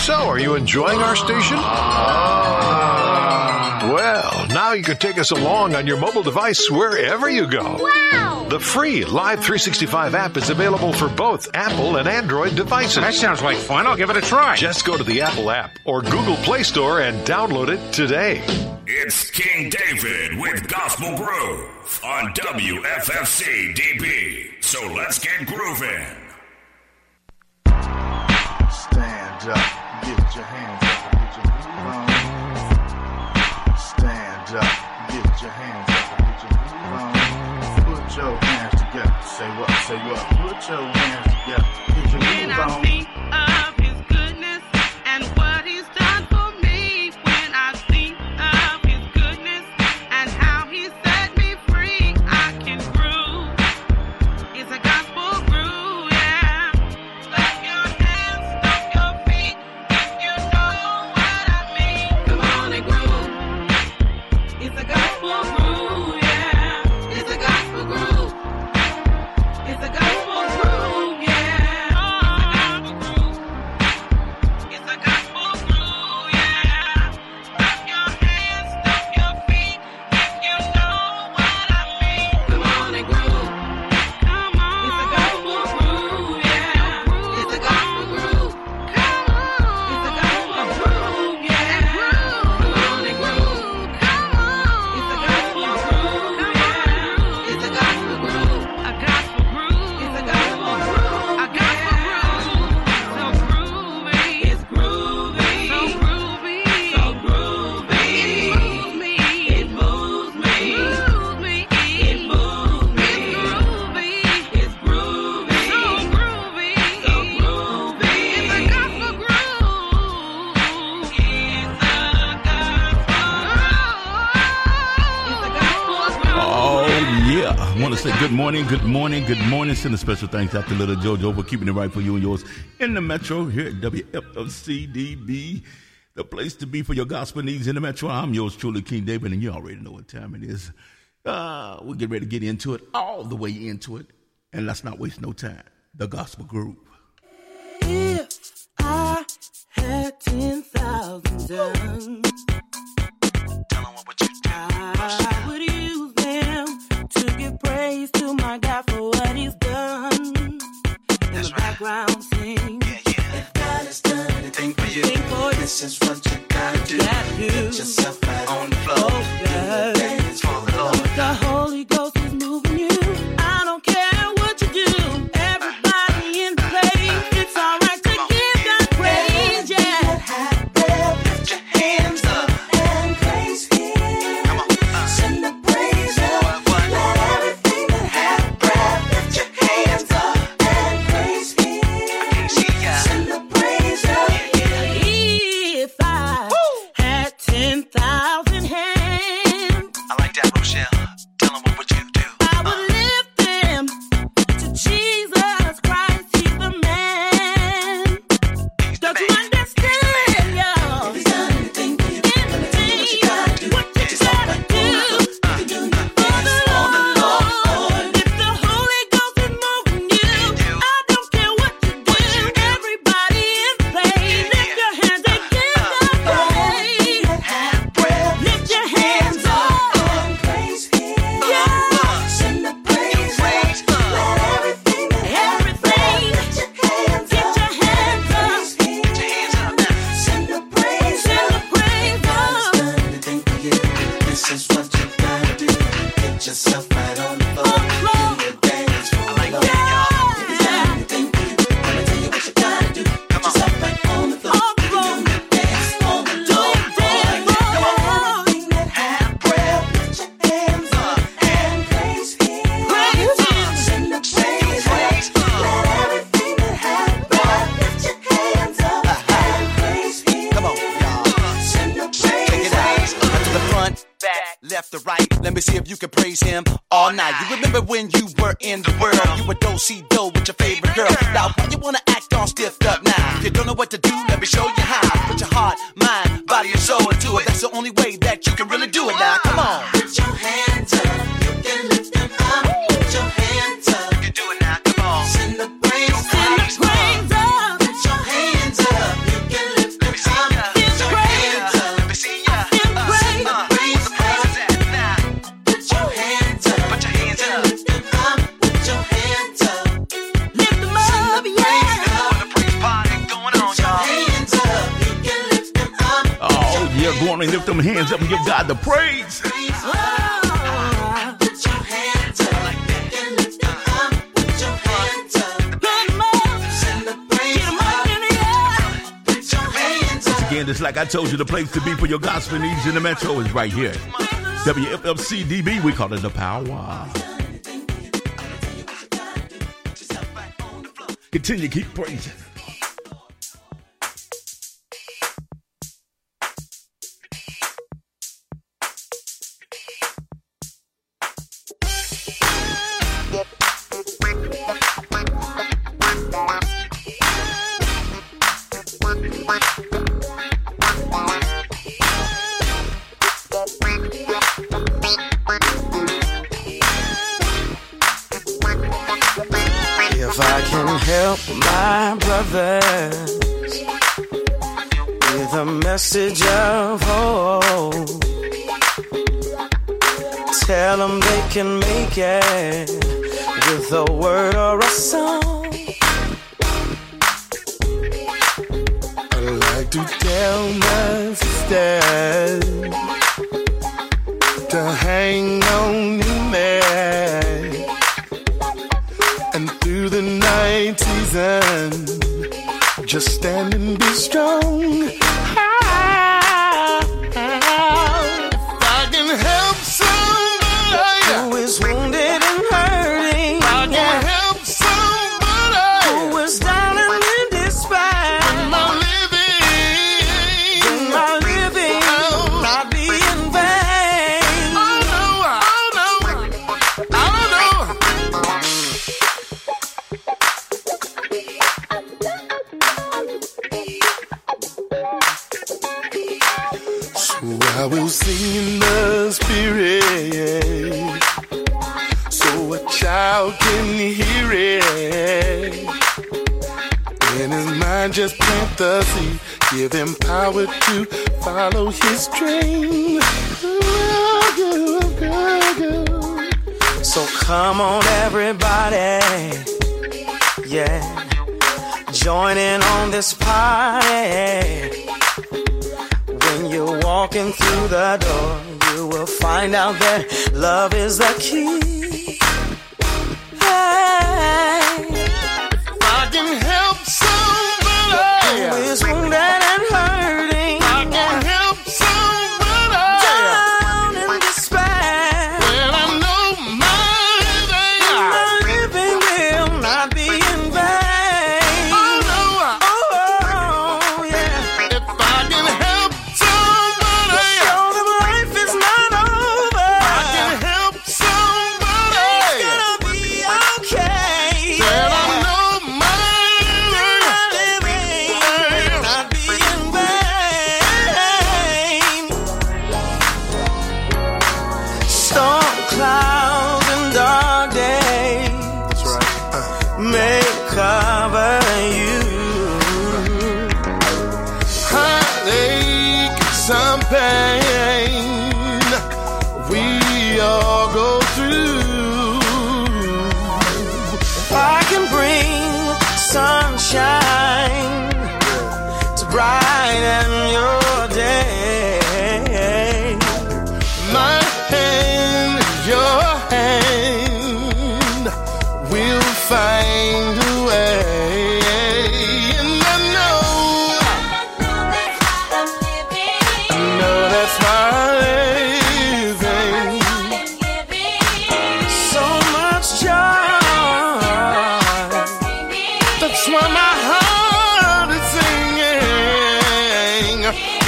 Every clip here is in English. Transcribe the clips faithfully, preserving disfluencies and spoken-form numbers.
So, are you enjoying our station? Uh, well, now you can take us along on your mobile device wherever you go. Wow! The free Live three sixty-five app is available for both Apple and Android devices. That sounds like fun. I'll give it a try. Just go to the Apple app or Google Play Store and download it today. It's King David with Gospel Groove on W F F C D B. So let's get grooving. Stand up. Get your hands up. Get your hands up. Stand up. Get your hands up. Get your hands up. Put your hands together. Say what? Say what? Put your hands together. Get your hands on. Think of his goodness and what he's done for me. When I think of his goodness and how he set me free, I can groove. It's a gospel groove, yeah. Clap your hands, stomp your feet, if you know what I mean. Come on and groove. It's a gospel groove, yeah. It's a gospel groove. It's a gospel groove, yeah. Oh, it's a gospel groove. It's a gospel groove, yeah. Clap your hands, stomp your feet, if you know what I mean. Come on and groove. Come on. It's a gospel groove, yeah. It's a gospel groove. Come on. It's a gospel groove, yeah. Come on and groove. Come on. It's a gospel groove, yeah. It's a gospel groove. A gospel groove. It's a gospel groove. A gospel groove. So groovy. It's groovy. So groovy. So groovy. It moves me. It moves me. It moves me. It moves me. It's groovy. It's groovy. So groovy. So groovy. It's a gospel groove. It's a gospel groove. Oh, yeah. I want to say good morning, good morning, good morning. Send a special thanks out to Little JoJo for keeping it right for you and yours in the Metro here at W F F C D B, the place to be for your gospel needs in the Metro. I'm yours truly, King David, and you already know what time it is. Uh, we're getting ready to get into it, all the way into it, and let's not waste no time. The Gospel Group. If I had ten thousand tons, I would use them to give praise to my God for what he's done. And the background sing. If God has done anything for you, Think for you. this is what you gotta do. Gotta do. Get yourself right on the floor. Oh, God. Do the dance for the Lord. The Holy Ghost is moving you. I don't care what you do. Everybody in the place, it's all right to give God praise. Yeah. Lift your hands up and praise him. Come on. Send the praise up. Let everything that hath breath. Lift your hands up and praise him. Send the praise up. If I you can praise him all night. You remember when you were in the world, you were do-si-do with your favorite girl. Now why you wanna act all stiffed up now? You don't know what to do, let me show you how. Put your heart, mind, body, and soul into it. That's the only way that you can really do it now. Come on. Put your hands up, you can lift them up. Put your hands up, you can do it now. Come on. Send the brains up. Go on and lift them hands up and give God the praise. Oh. Put your hands up like that. And lift them up. Put your hands up. Put them up. Send the praise up. Put your hands up. Once again, just like I told you, the place to be for your gospel needs in the metro is right here. W F F C D B, we call it the power. Continue, keep praising. If I can help my brothers with a message of hope, tell them they can make it with a word or a song. I like to tell my sisters to hang on in there. Through the night season, just stand and be strong. If I can help somebody who is wounded and hurting, if I can help somebody who is down and in despair, then my living, then my living will not be in vain. Oh no, oh no, oh no. I will sing in the spirit, so a child can hear it. In his mind, just plant the seed, give him power to follow his dream. Oh, girl, girl, girl. So come on, everybody, yeah, join in on this party. You're walking through the door, you will find out that love is the key. Hey. If I can help somebody who is wounded and hurting, if I can help somebody down in despair, when I know my living will not be in vain. Oh no, oh yeah. If I can help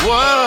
whoa.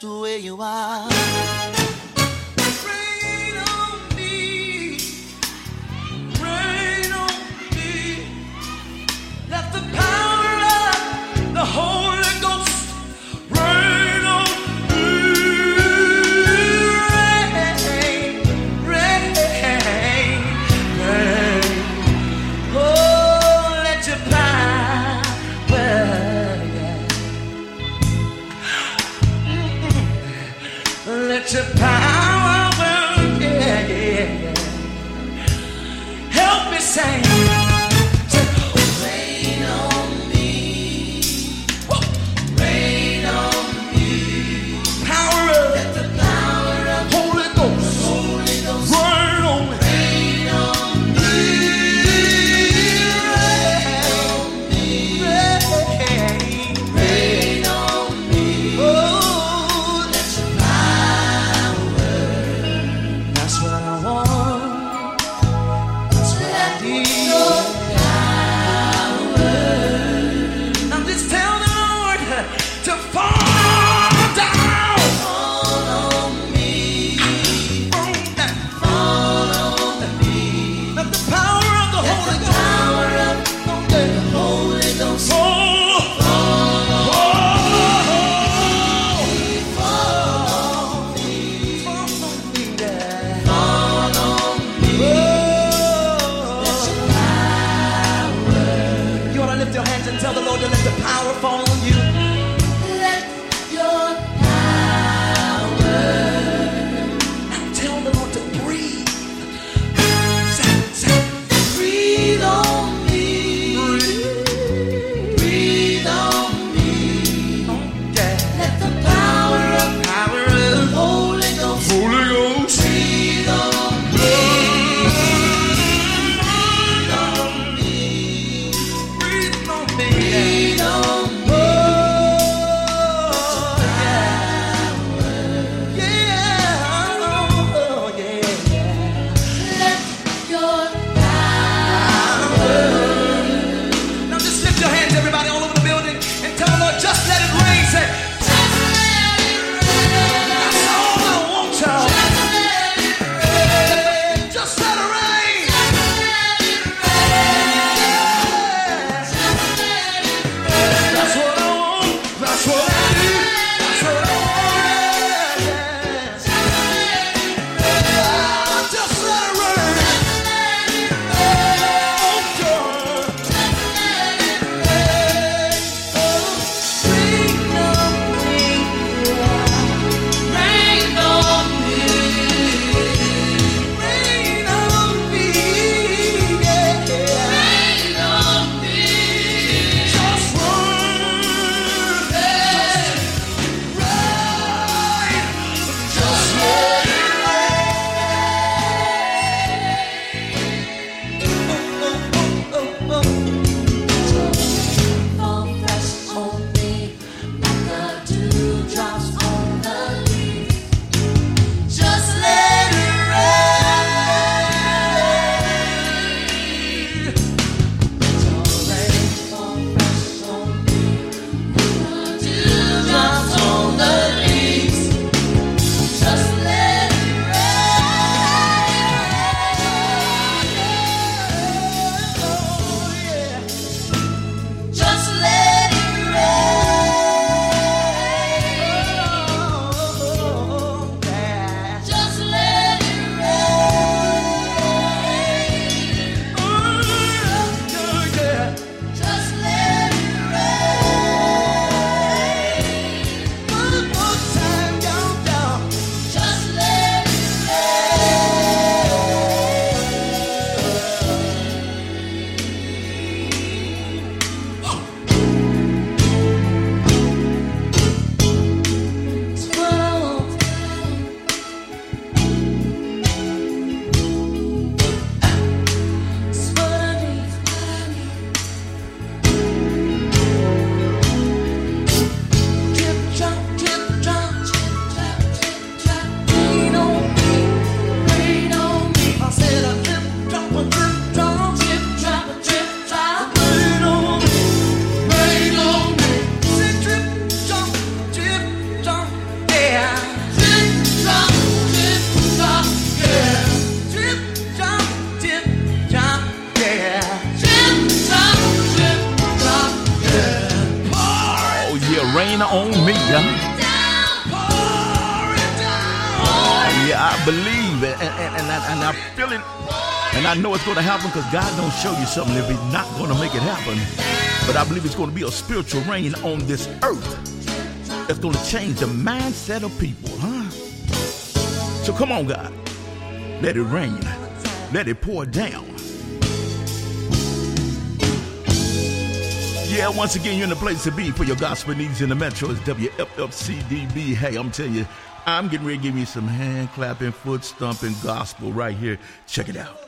the way you are. Freedom. To happen, because God don't show you something if he's not going to make it happen. But I believe it's going to be a spiritual rain on this earth that's going to change the mindset of people, huh? So come on, God, let it rain, let it pour down. Yeah, once again, you're in the place to be for your gospel needs in the metro. It's W F F C D B. Hey, I'm telling you, I'm getting ready to give you some hand clapping, foot stomping gospel right here. Check it out.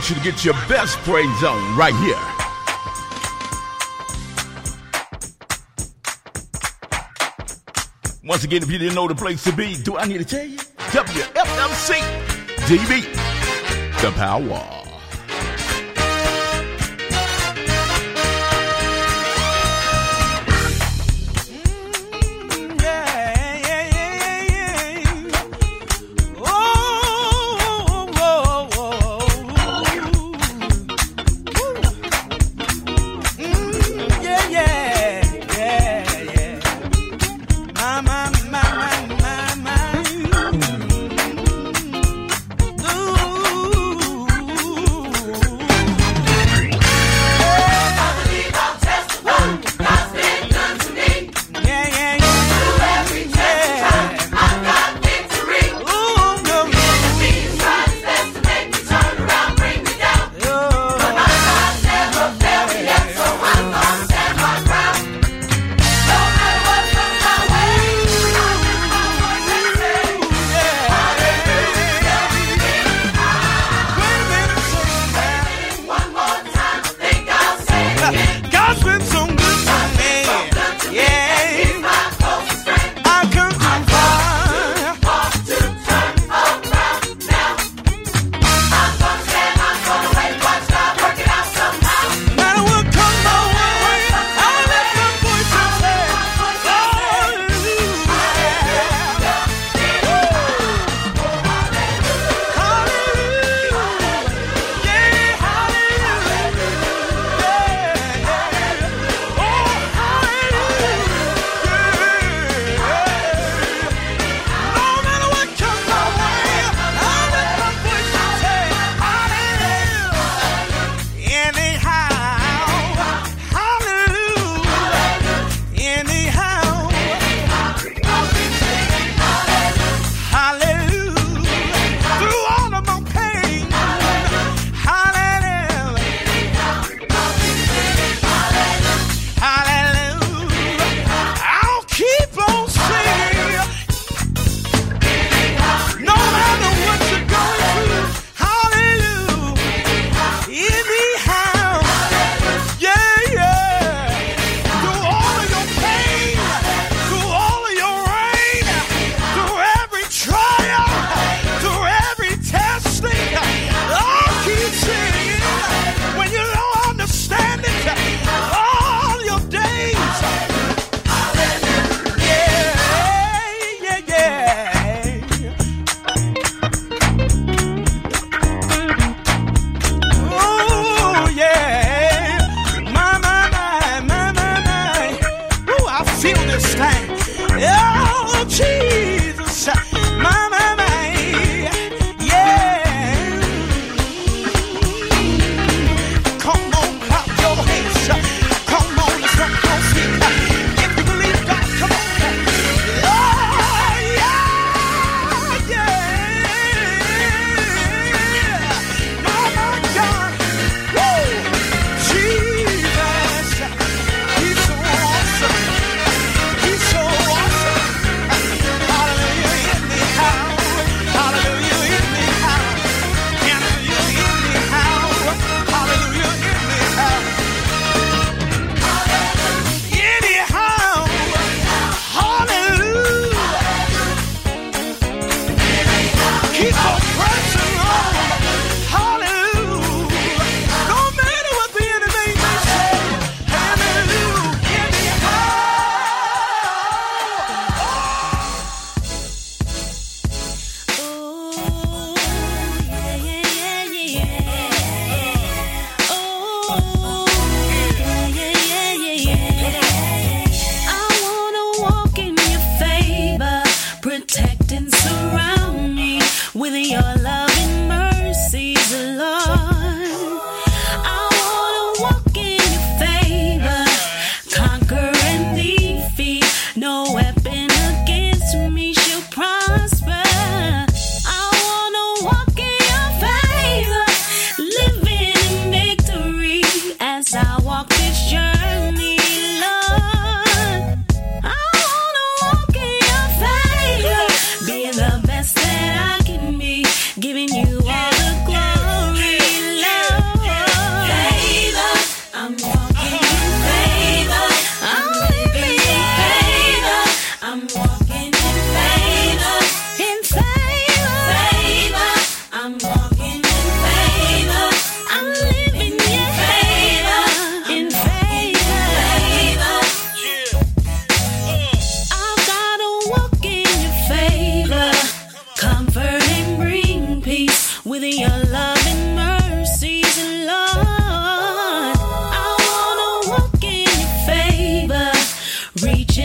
want you to get your best praise on right here. Once again, if you didn't know the place to be, do I need to tell you? W F F C D B, the power.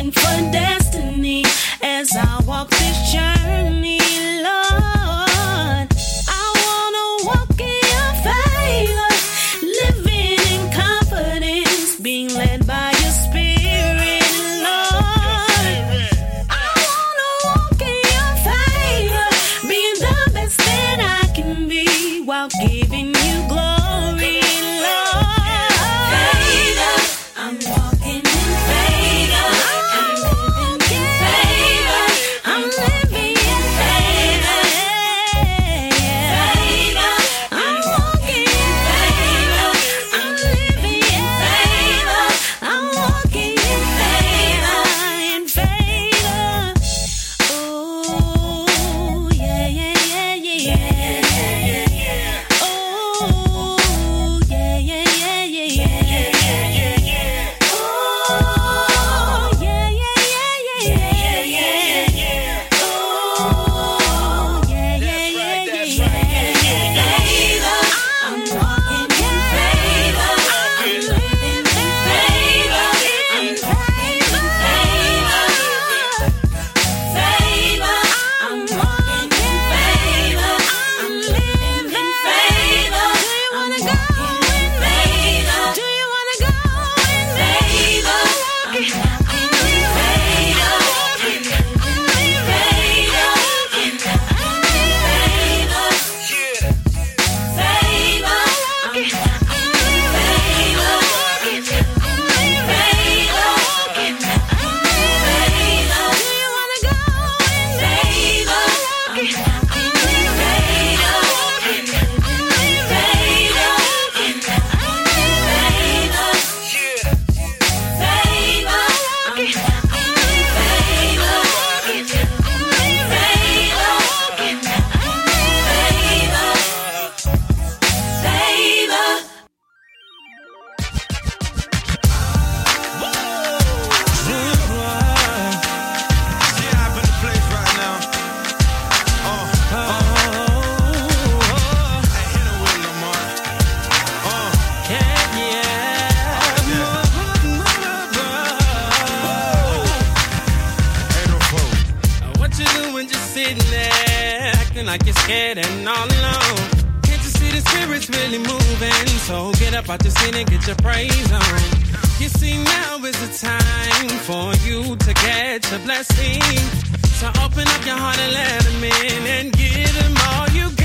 waiting for destiny as I walk this journey, Lord. I wanna walk in your favor, living in confidence, being led by your spirit, Lord. I wanna walk in your favor, being the best that I can be while giving you glory, Lord. Favor, I'm walking in favor, I'm living in favor, I'm living in favor, favor, I'm walking in favor, I'm living in favor, I'm walking in favor, in favor. Oh yeah, yeah, yeah, yeah, yeah. Oh yeah, yeah, yeah, yeah, yeah, yeah. Oh yeah, yeah, yeah, yeah, yeah, yeah. Oh yeah, yeah, yeah, yeah, yeah. Favor, I'm walking in favor, I'm living in favor, I'm living in favor, favor, I'm walking in favor, I'm living in favor. Do you wanna go in favor? Do you wanna go in favor? I'm walking in favor, I'm living in favor, I'm living in favor. Favor, I'm in favor, in favor, in favor. Do you wanna go in favor? I'm in favor, in favor, in favor. Favor, I'm in favor, in favor, in favor. Favor. What you doing just sitting there, acting like you're scared and all alone? Can't you see the spirit's really moving? So get up out your seat and get your praise on. You see, now is the time for you to get your blessing. So open up your heart and let him in and give him all you got.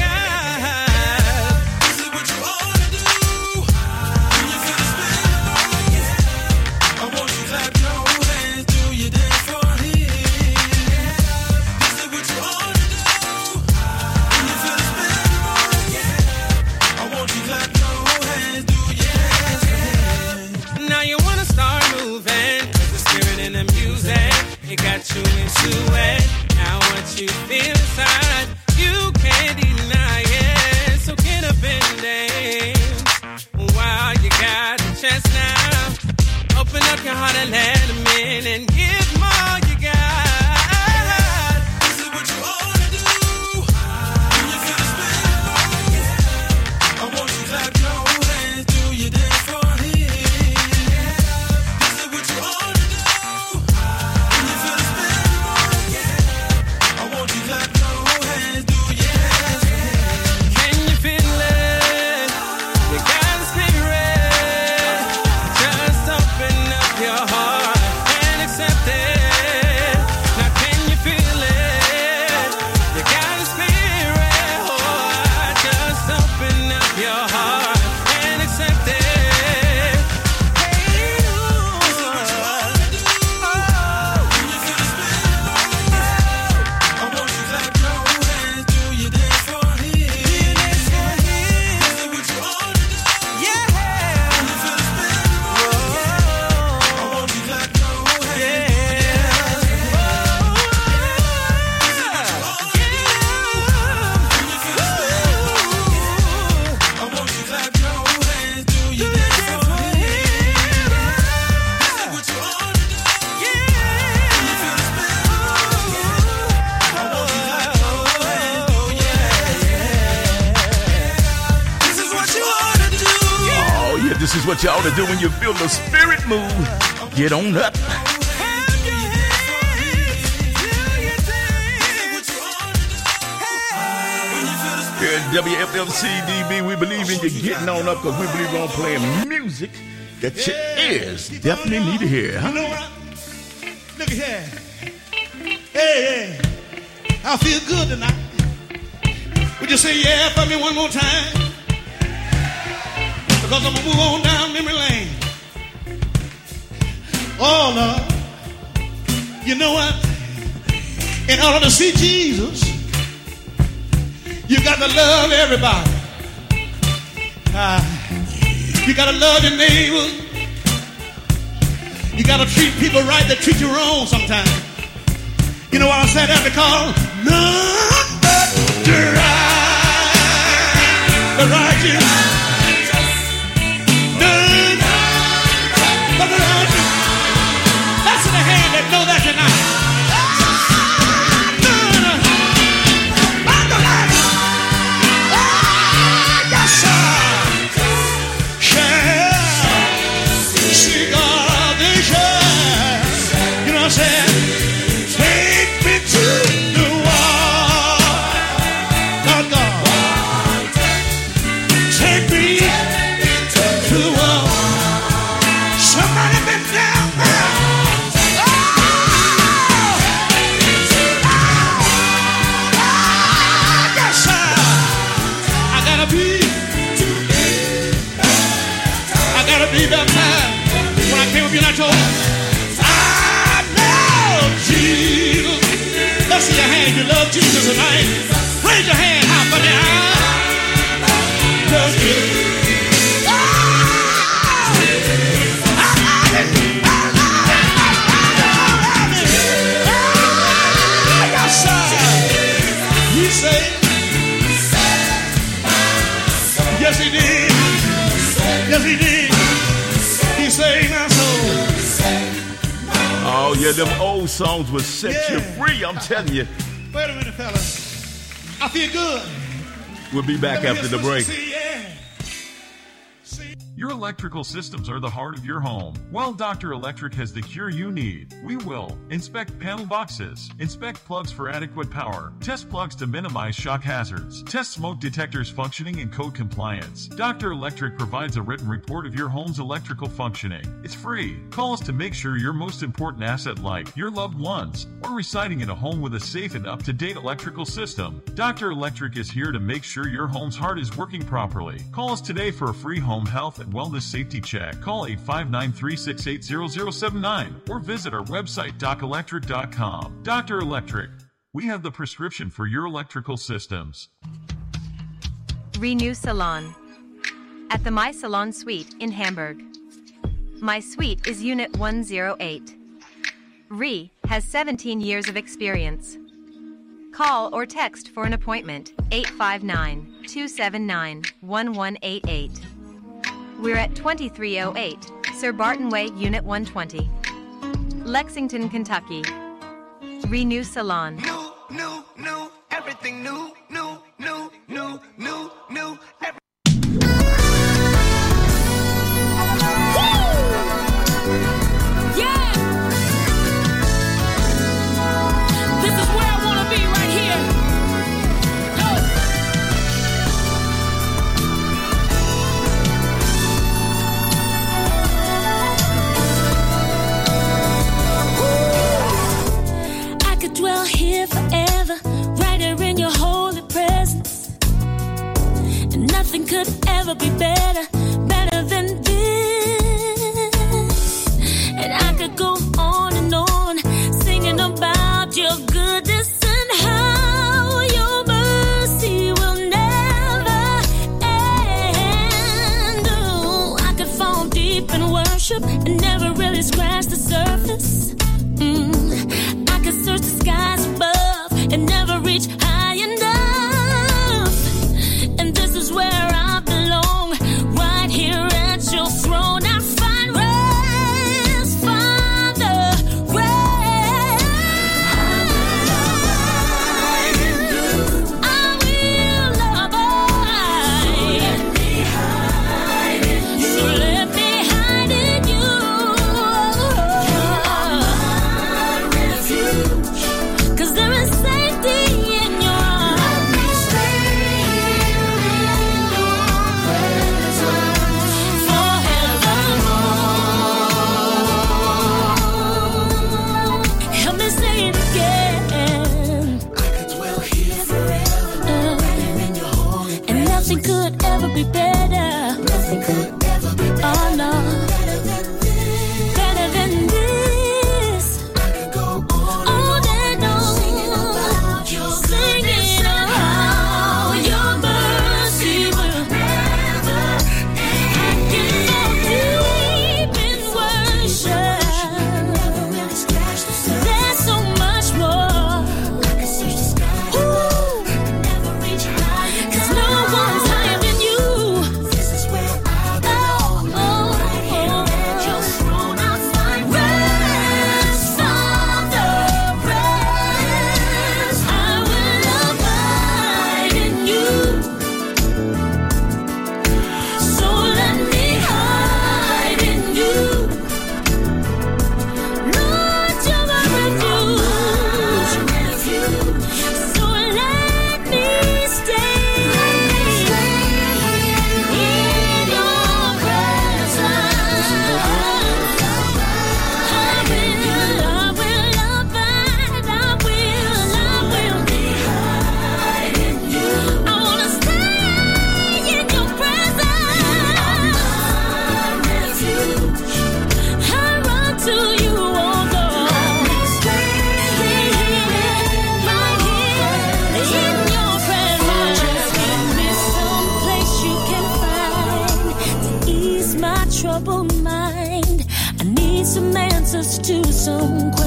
This is what you ought to do. When you feel the spirit moving, I want you to clap your hands, do your dance for him. This is what you ought to do. When you feel the spirit moving, I want you to clap your hands, do your dance for him. Now you wanna start moving, 'cause the spirit in the music, it got you into it. Now what you feel inside, you can't deny it. So get up and dance while you got the chance now. Open up your heart and let him in and give him all you got. This is what you ought to do. When you feel the spirit moving, I want you to clap your hands, do your dance for him. This is what you ought to do. When you feel the spirit moving, I want you to clap your hands, do your dance for him. Can you feel it? You got the spirit. Just open up your heart and accept it. Now can you feel it? You got the spirit. Oh, just open up your heart and accept it. Hey, oh. I want you to clap your hands, do your dance for him. This is what you ought to do. When you feel the spirit moving, I want you to clap your hands, do your dance for him. This is what you ought to do. When you feel the spirit moving, I want you to clap your hands, do your dance for him. This is what you ought to do. When you feel the spirit moving, I want you to clap your hands, do your dance for him. This is what you ought to do. Oh, yeah, this is what y'all ought to do when you feel the spirit move. Get on up. Have your hands Here at W F F C D B, we believe in you getting on up because we believe on playing music that your ears definitely need to hear. Huh? You know what? I, look at here. Hey, hey. I feel good tonight. Would you say yeah for me one more time? Because I'm going to move on down memory lane. Oh, Lord. You know what? In order to see Jesus, you got to love everybody. Uh, you got to love your neighbor. You got to treat people right that treat you wrong sometimes. You know why I said that? Because none but the righteous, the righteous, none but the righteous. That's in the hand that know that tonight. Jesus tonight, raise your hand high for the I love you. Oh, I love it. I love it. I love it. Oh, yes, sir. He saved my soul. Yes, he did. Yes, he did. He saved my soul. Oh, yeah, them old songs will set yeah. you free, I'm telling you. Wait a minute, fellas. I feel good. We'll be back after the break. See, yeah. See. Your electrical systems are the heart of your home. While Doctor Electric has the cure you need, we will inspect panel boxes, inspect plugs for adequate power, test plugs to minimize shock hazards, test smoke detectors functioning and code compliance. Doctor Electric provides a written report of your home's electrical functioning. It's free. Call us to make sure your most important asset, like your loved ones, or residing in a home with a safe and up-to-date electrical system. Doctor Electric is here to make sure your home's heart is working properly. Call us today for a free home health and wellness safety check. Call eight five nine, three six eight, zero zero seven nine or visit our website Doc Electric dot com. Doctor Electric, we have the prescription for your electrical systems. Renew Salon at the My Salon Suite in Hamburg. My Suite is Unit one oh eight. Re has seventeen years of experience. Call or text for an appointment eight five nine, two seven nine, one one eight eight. We're at twenty-three oh eight Sir Barton Way, Unit one twenty, Lexington, Kentucky. Renew Salon. New, new, new, everything new, new, new, new, new, new, everything. Dwell here forever, right here in your holy presence. And nothing could ever be better, better than this. And I could go on and on, singing about your goodness. Reach high enough, and this is where I belong.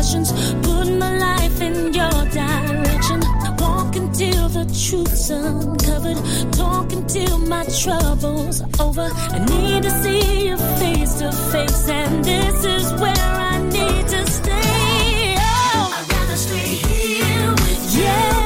questions, putting my life in your direction. Walking till the truth's uncovered, talking till my trouble's over. I need to see you face to face, and this is where I need to stay. Oh, I'd rather stay here with you. Yeah.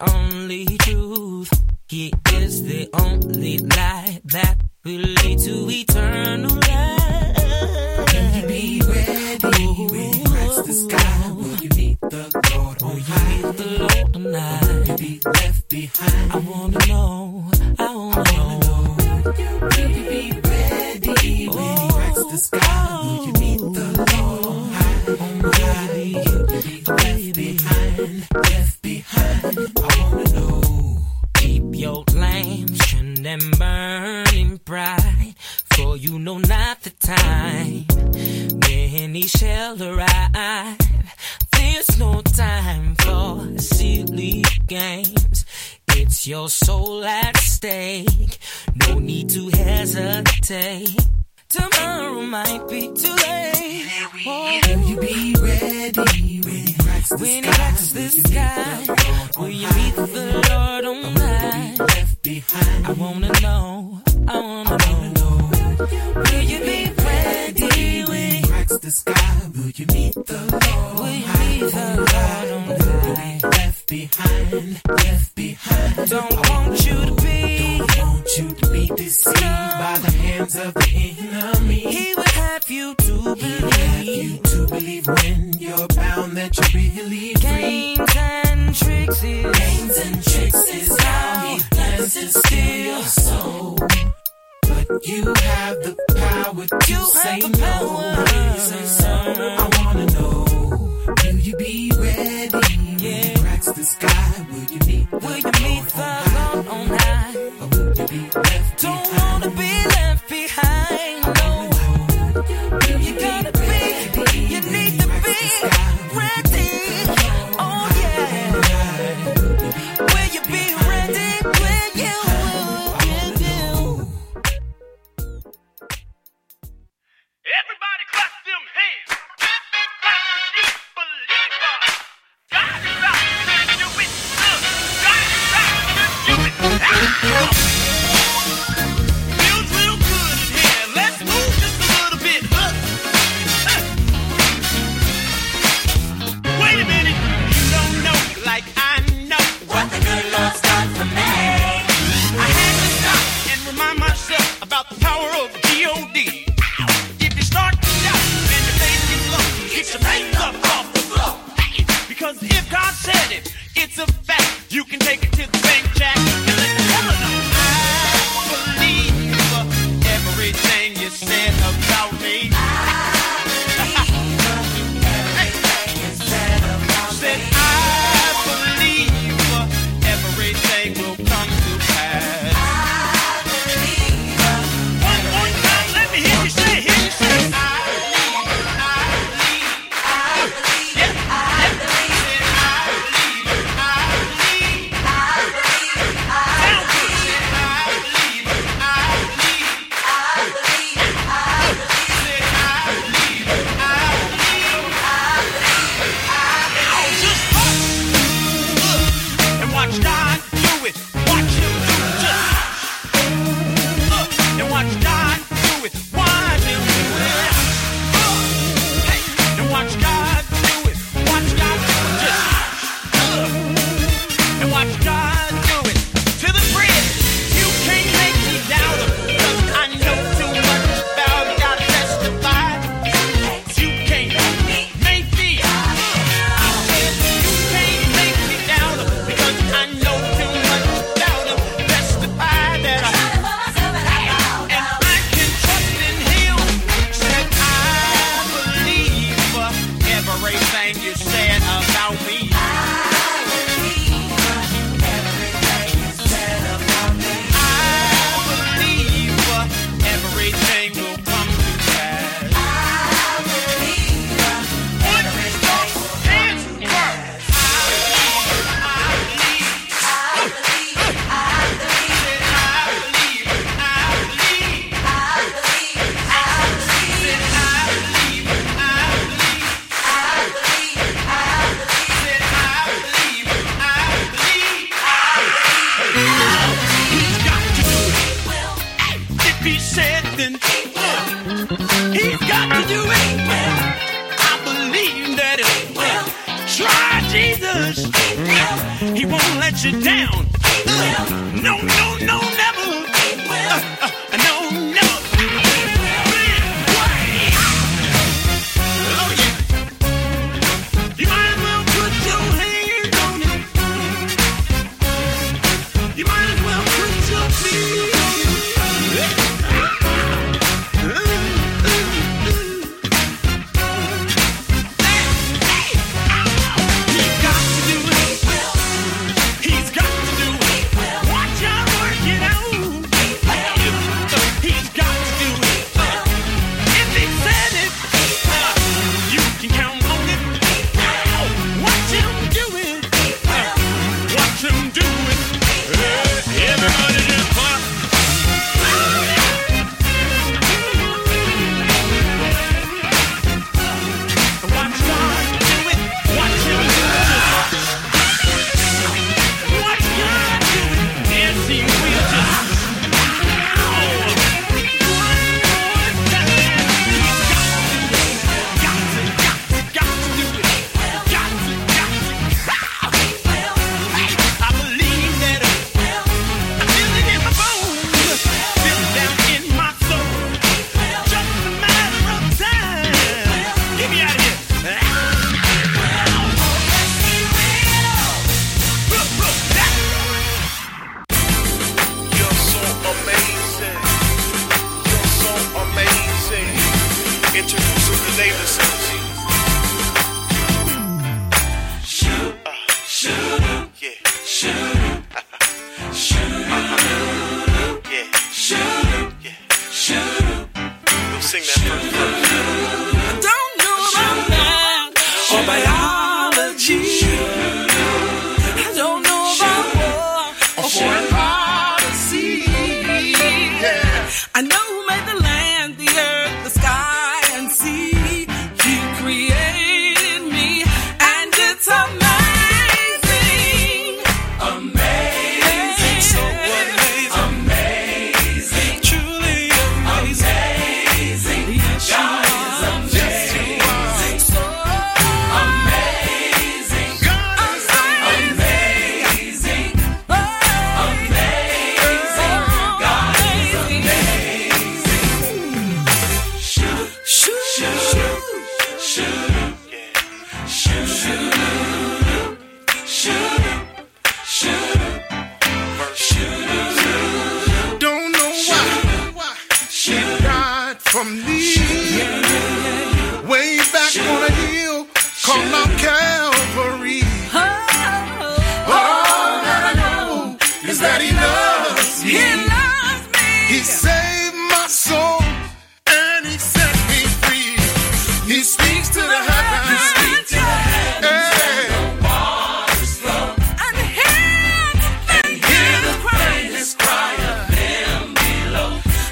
only truth. He is the only light that will lead to eternal life. Can you be ready oh, when you touch the sky? Will you meet the Lord on high? Will you meet the Lord on high? Will you be left behind? I wanna know, I wanna know. Will you be ready when you touch the sky? Will you meet the Lord on high? On high? Will you be left behind? Left behind? I wanna know. Keep your lame, shun and burn in pride, for you know not the time when he shall arrive. There's no time for silly games. It's your soul at stake. No need to hesitate. Tomorrow might be too late. Oh. Will you be ready when he cracks the when sky? The sky? Will you meet the Lord on high? Will you be left behind? I wanna know. I wanna, I wanna know. know. Will you be ready when he cracks the sky? Will you meet the Lord? Will you meet the Lord on high? Will you be left behind? Left behind? Don't want you to be. Don't want you to be deceived by the hands of the enemy. He will have you to believe. He will have you to believe when you're bound that you're really free. Games and tricks is, games and tricks is how he plans to steal your soul. But you have the power to you say have the no. Power. Say so. I wanna know. Will you be ready? When yeah. he cracks the sky, will you meet the Will you meet the Lord on high? Or will you be left Don't behind? Wanna be left behind. I won't let you down. No, no, no, never. Uh, uh, no, no. Oh, yeah. You might as well put your hands on it. You might as well put your feet on it. Uh,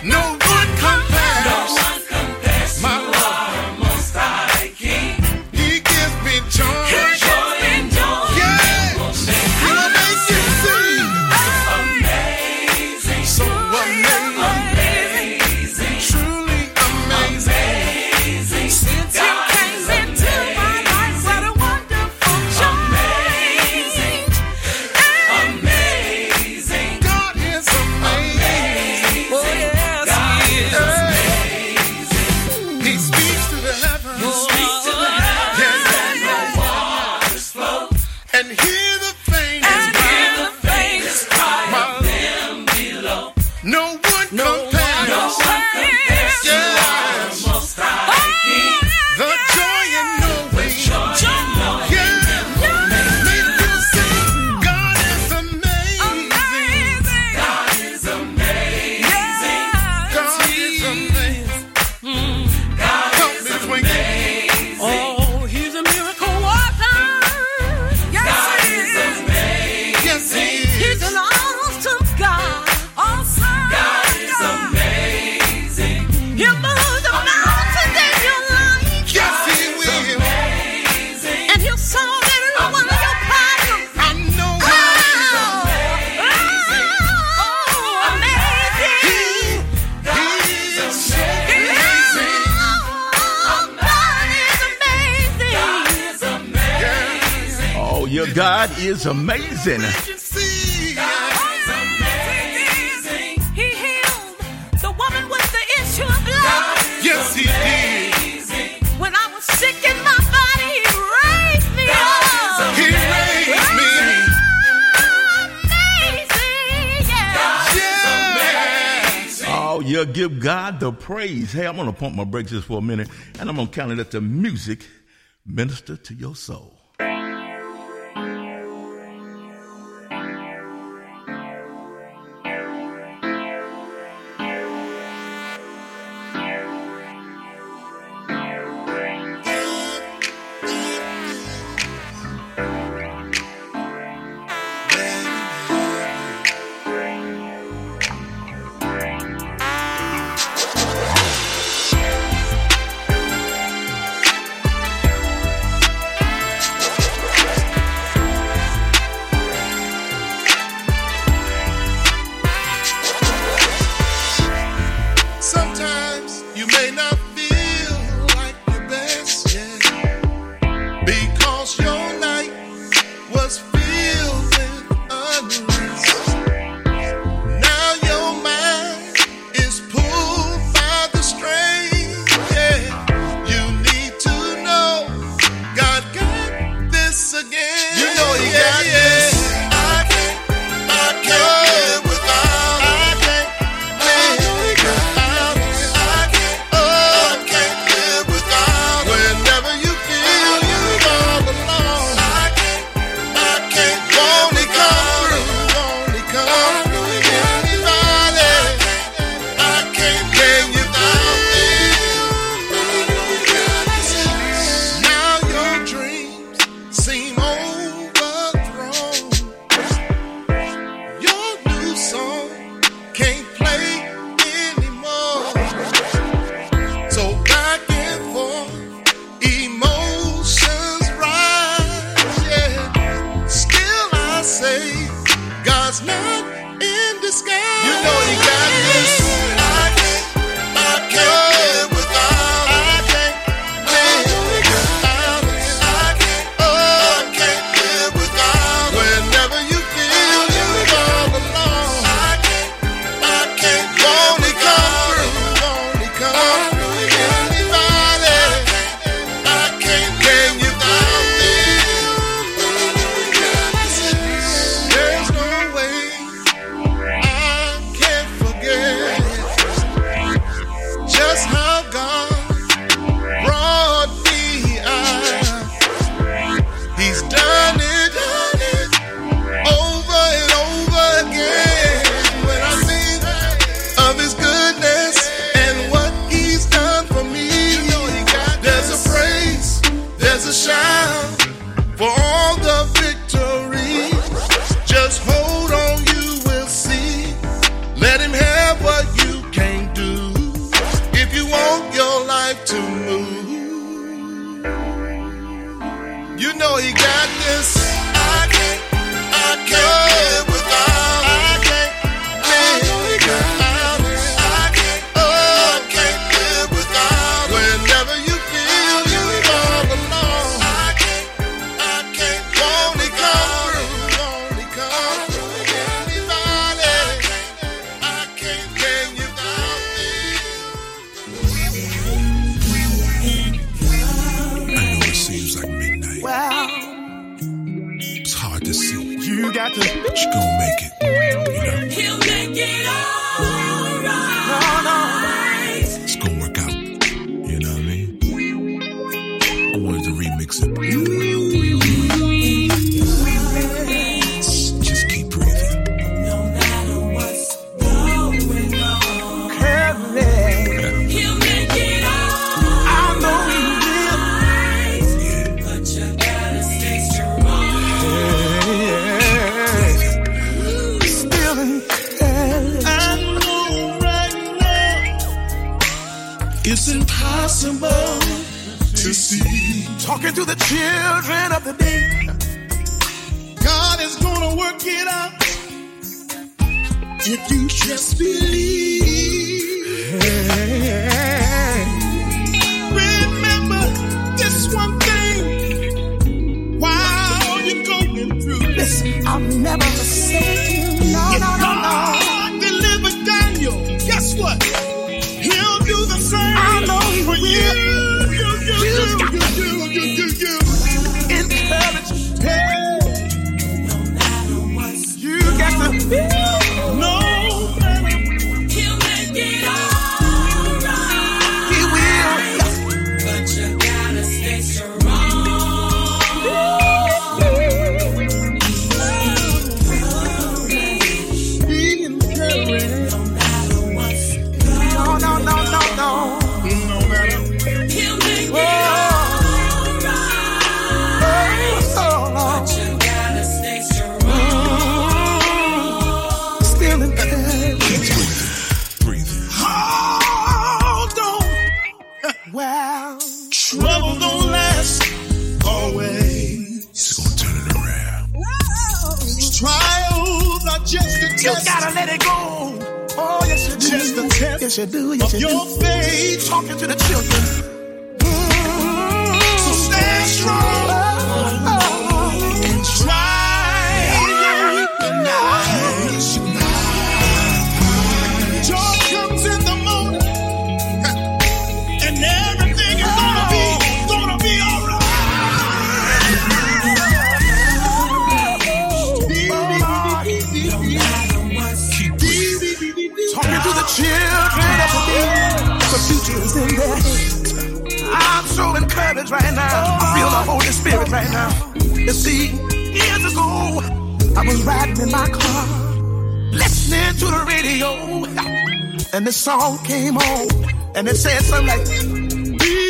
no one compares. No one Oh, your God is amazing. Yes, he did. When I was sick in my body, he raised me up. He raised me. Amazing. Yeah. Amazing. Oh, yeah, give God the praise. Hey, I'm going to pump my brakes just for a minute, and I'm going to kind of let the music minister to your soul. Remember this one thing, while you go this. I'll never forsake you. No, if no, no, no. God delivered Daniel, guess what? He'll do the same. I know he will. You, you, you, you, you, you, you, you. Encourage him. No matter what. You got to feel. No. You gotta let it go. Oh, yes, you do. Just a test yes, you do. Yes, of you your do. Faith. Talking to the children. Mm-hmm. So stand strong. Oh, oh. And try. Yeah. Joy comes in the morning. And everything is gonna be, gonna be alright. Be, be, be, be, be, be. Talking to the children every day, the future is in there. I'm so encouraged right now. I feel the Holy Spirit right now. You see, years ago, I was riding in my car, listening to the radio, and this song came on, and it said something like, be,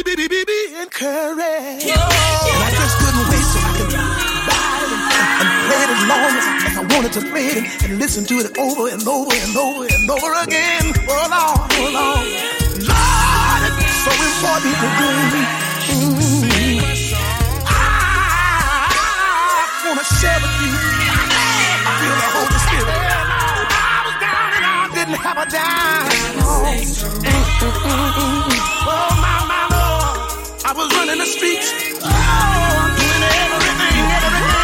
be, be, be, be encouraged. And I just couldn't wait so I could buy it and, and play it as long as I I wanted to play it and listen to it over and over and over and over again. Oh Lord, oh Lord, Lord, it's so important to me. Mm-hmm. I wanna share with you. I feel the Holy Spirit. I was down and I didn't have a dime. Oh, oh my, my Lord, I was running the streets. Oh, doing everything, everything.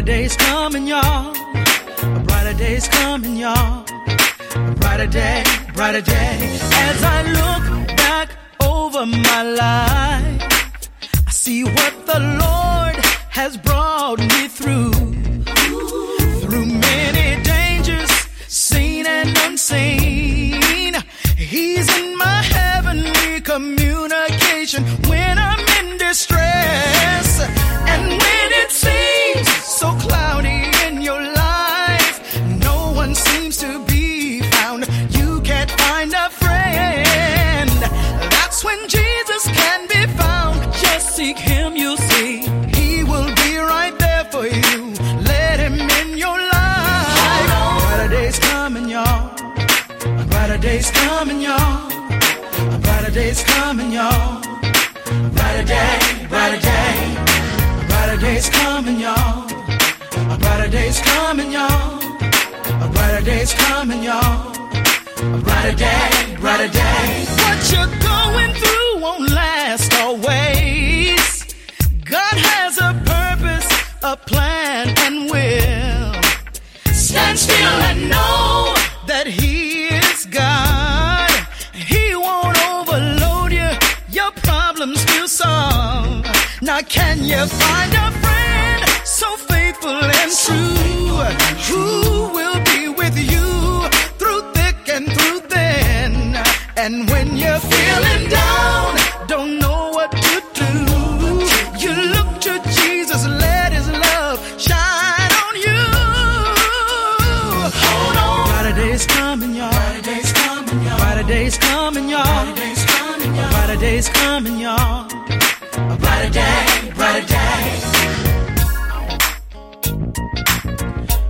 brighter day's coming, y'all. A brighter day's coming, y'all. A brighter day, brighter day. As I look back over my life, I see what the Lord has brought me through. Through many dangers, seen and unseen. He's in my heavenly communication when I'm in distress. And when it seems so cloudy in your life, no one seems to be found. You can't find a friend. That's when Jesus can be found. Just seek him, you'll see. He will be right there for you. Let him in your life. A brighter day's coming, y'all. A brighter day's coming, y'all. A brighter day's coming, y'all. A brighter day, brighter day. A brighter day's coming, y'all. A brighter day's coming, y'all. A brighter day's coming, y'all. A brighter day, brighter day. What you're going through won't last always. God has a purpose, a plan, and will. Stand still and know that he is God. He won't overload you. Your problems will solve. Now can you find a friend so faithful and true, who will be with you through thick and through thin? And when you're feeling down, don't know what to do, you look to Jesus, let his love shine on you. Hold on. Brighter days coming, y'all. Brighter days coming, y'all. Brighter days coming, y'all. Brighter days coming, y'all. A brighter day, brighter day.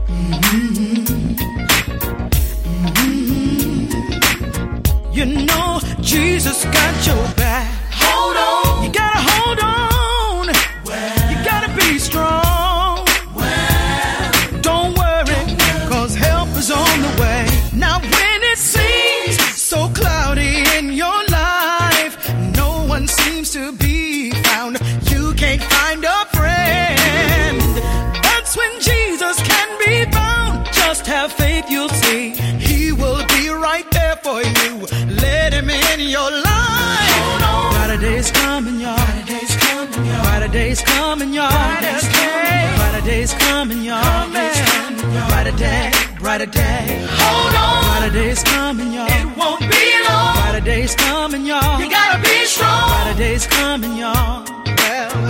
Mm-hmm. Mm-hmm. You know Jesus got your back. Hold on. You gotta hold on. Well, you gotta be strong. Well, don't worry, cause help is on the way. Now when it seems so cloudy in your life, no one seems to be. Find a friend. That's when Jesus can be found. Just have faith, you'll see. He will be right there for you. Let him in your life. Hold on. Brighter days coming, y'all. Brighter days coming, y'all. Brighter days coming, y'all. Brighter day, brighter day. Hold on. Brighter days coming, y'all. It won't be long. Brighter days coming, y'all. You gotta be strong. Brighter days coming, y'all.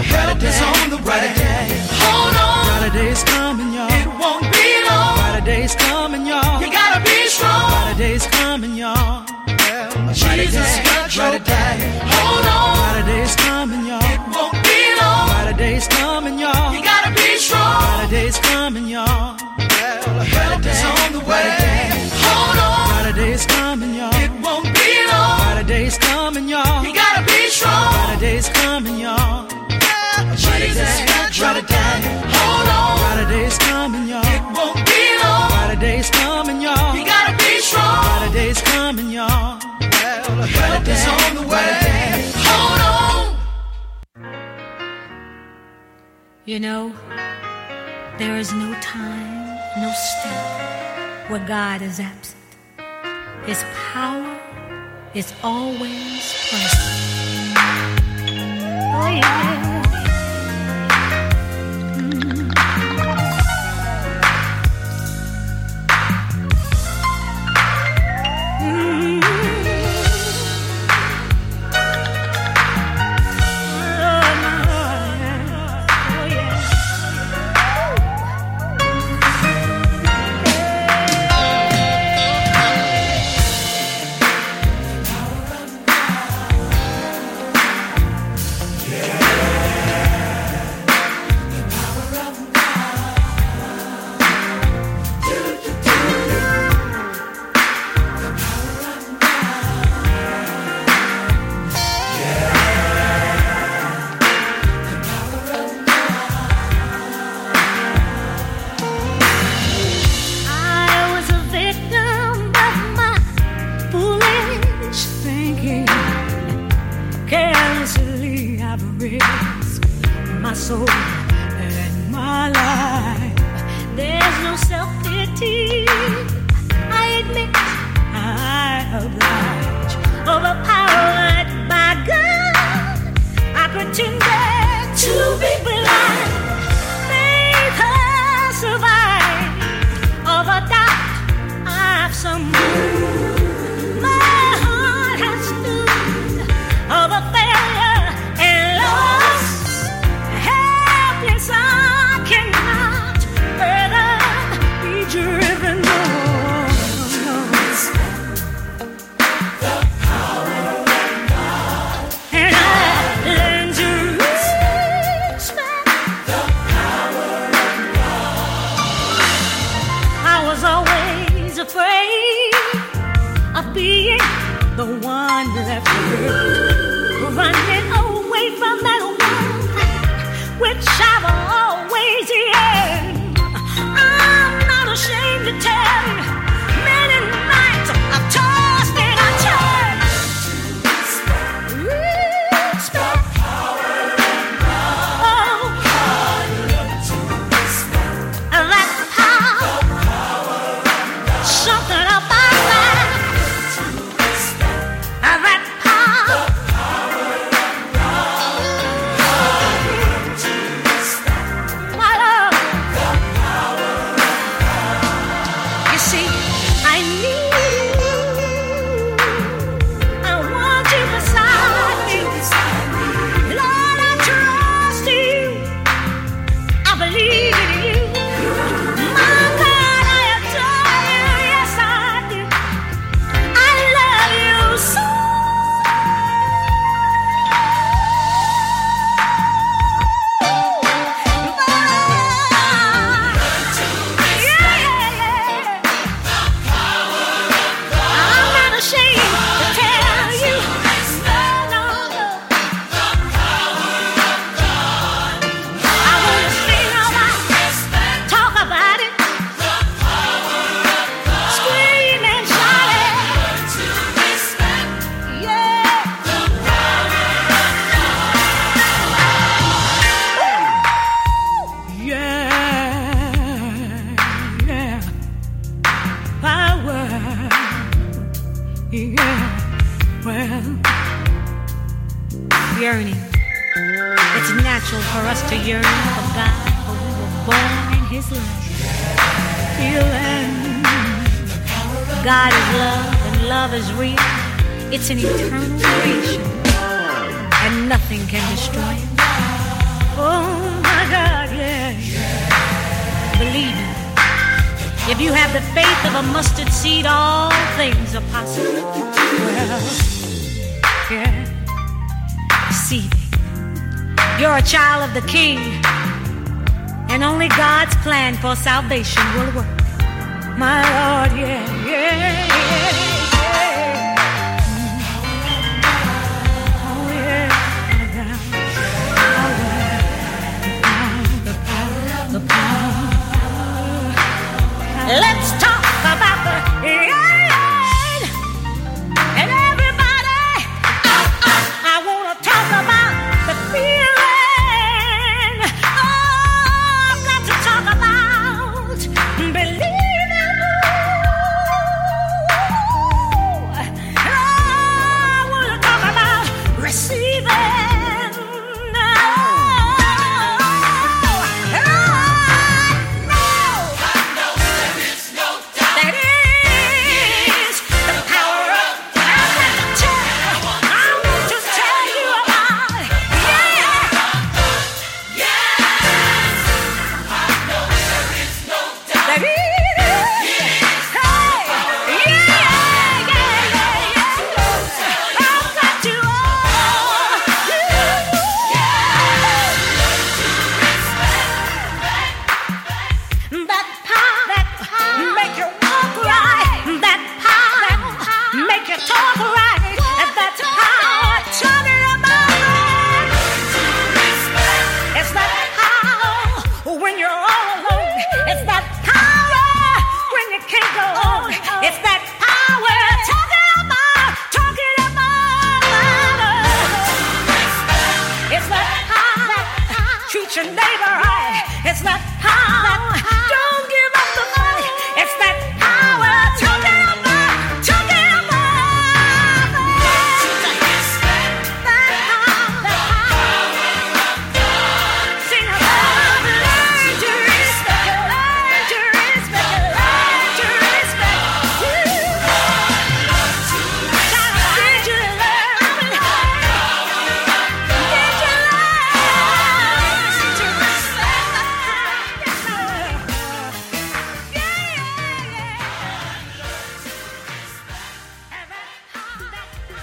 Help is on the brighter day. Hold on. Brighter day's coming, y'all. It won't be long. Brighter day's coming, y'all. You gotta be strong. Brighter day's coming, y'all. Jesus got your back. Hold on. Brighter day's coming, y'all. It won't be long. Brighter day's coming, y'all. You gotta be strong. Brighter day's coming, y'all. Help is on the way. Hold on. Brighter day's coming, y'all. It won't be long. Brighter day's coming, y'all. You gotta be strong. Brighter day's coming, y'all. Jesus got your back. Hold on. Brighter days coming, y'all. It won't be long. Brighter days coming, y'all. You gotta be strong. Brighter days coming, y'all. Well, help is on the way. Hold on. You know, there is no time, no step where God is absent. His power is always present. Oh, yeah. Yeah. the one left here, running away from that one which I will always hear. I'm not ashamed to tell you, many nights I've tossed and I turned. Respect, power and love. Oh, I like the power, the power and love. Something about the King, and only God's plan for salvation will work. My Lord, yeah, yeah, yeah, yeah. Oh, yeah. The power, the power, the power. Let's talk about the end. And everybody, I, I, I want to talk about the fear.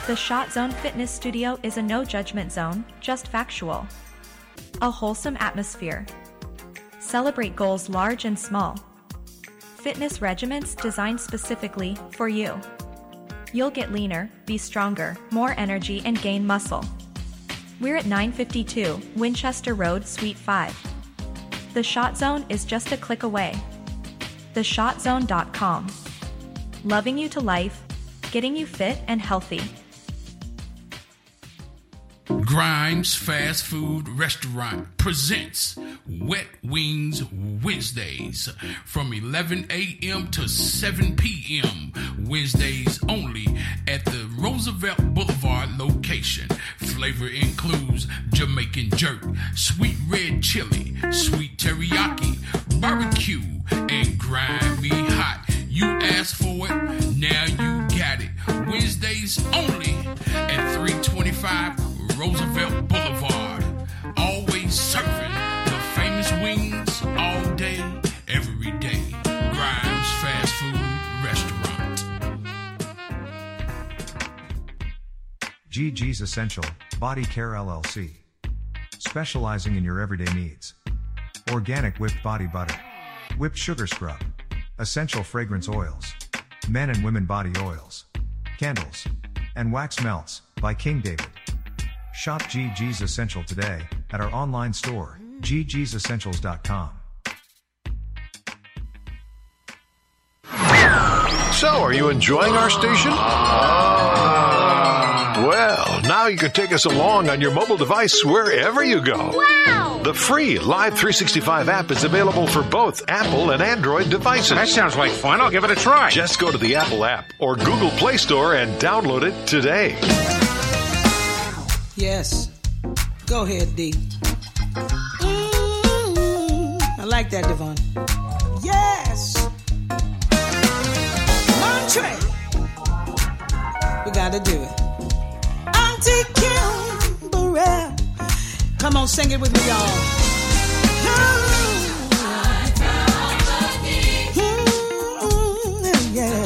The Shot Zone Fitness Studio is a no-judgment zone, just factual. A wholesome atmosphere. Celebrate goals large and small. Fitness regimens designed specifically for you. you'll get leaner, be stronger, more energy and gain muscle. We're at nine fifty-two Winchester Road, Suite five. The Shot Zone is just a click away. The Shot Zone dot com. Loving you to life, getting you fit and healthy. Grimes Fast Food Restaurant presents Wet Wings Wednesdays from eleven a.m. to seven p.m. Wednesdays only at the Roosevelt Boulevard location. Flavor includes Jamaican jerk, sweet red chili, sweet teriyaki, barbecue, and grimy hot. You asked for it, now you got it. Wednesdays only at three twenty-five Roosevelt Boulevard, always serving the famous wings all day, every day. Grimes Fast Food Restaurant. G G's Essential Body Care L L C, specializing in your everyday needs. Organic whipped body butter, whipped sugar scrub, essential fragrance oils, men and women body oils, candles, and wax melts by King David. Shop G G's Essential today at our online store, G G's Essentials dot com. So, are you enjoying our station? Uh, well, now you can take us along on your mobile device wherever you go. Wow! The free Live three sixty-five app is available for both Apple and Android devices. That sounds like fun. I'll give it a try. Just go to the Apple app or Google Play Store and download it today. Yes. Go ahead, D. Mm-hmm. I like that, Devon. Yes. Montre. We gotta do it. Auntie Kimberly. Come on, sing it with me, y'all. Mm-hmm. Mm-hmm. Yeah.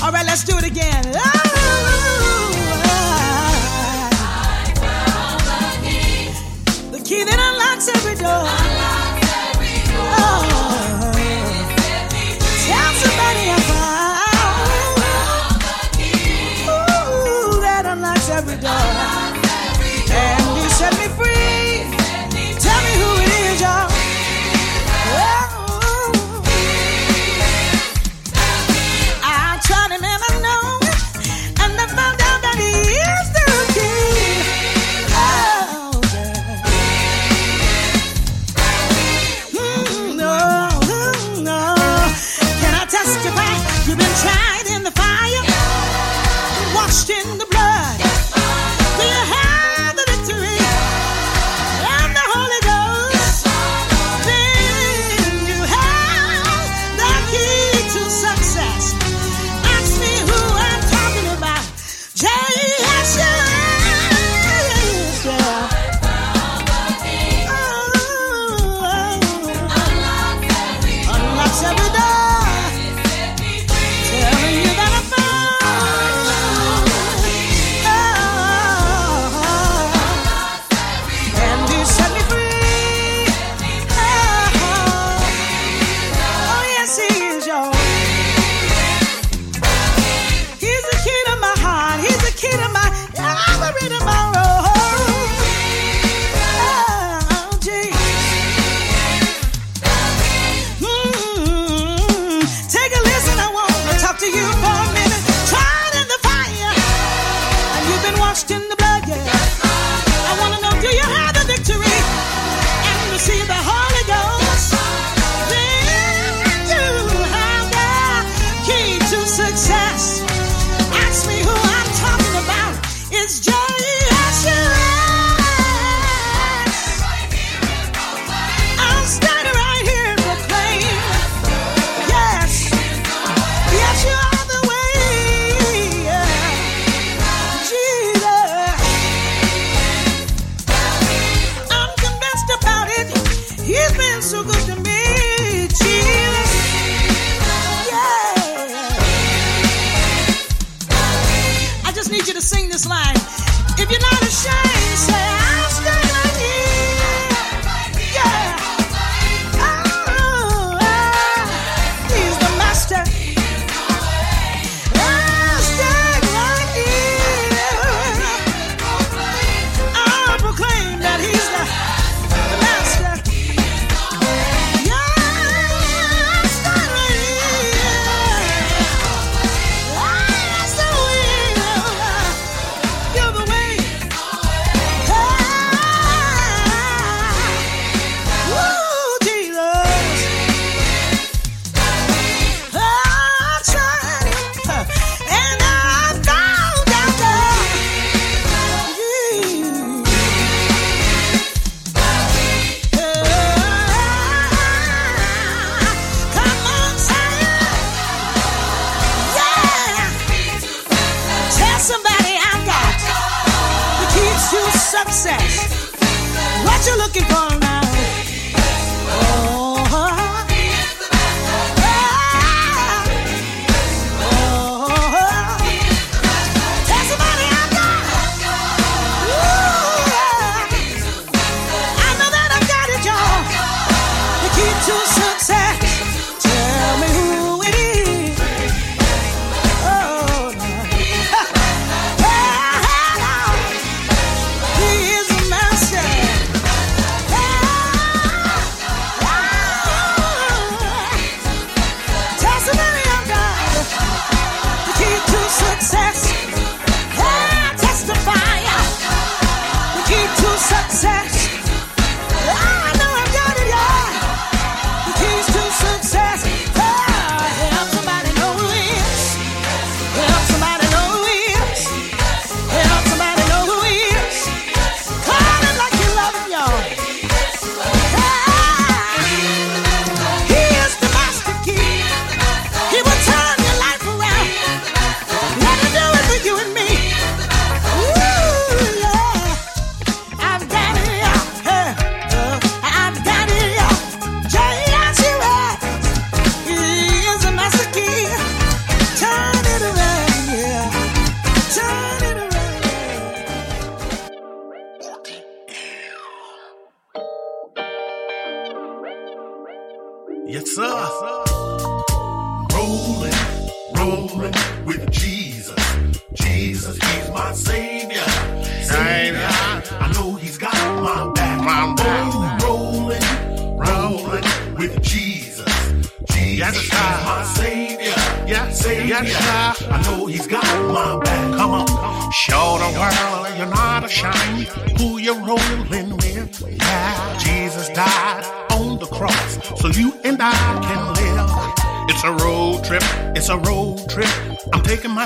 All right, let's do it again. Oh, I found the key. The key that unlocks every door. Unlocks every door. Oh, tell somebody I found, I found the key. Ooh, that unlocks every door. Unlocks every door. And you set me free. Set me free. Tell me who it is, y'all. been so good to me. Jesus. Yeah. I just need you to sing this line. If you're not ashamed, say I'll stand right here. Yeah. Oh, oh, he's the master.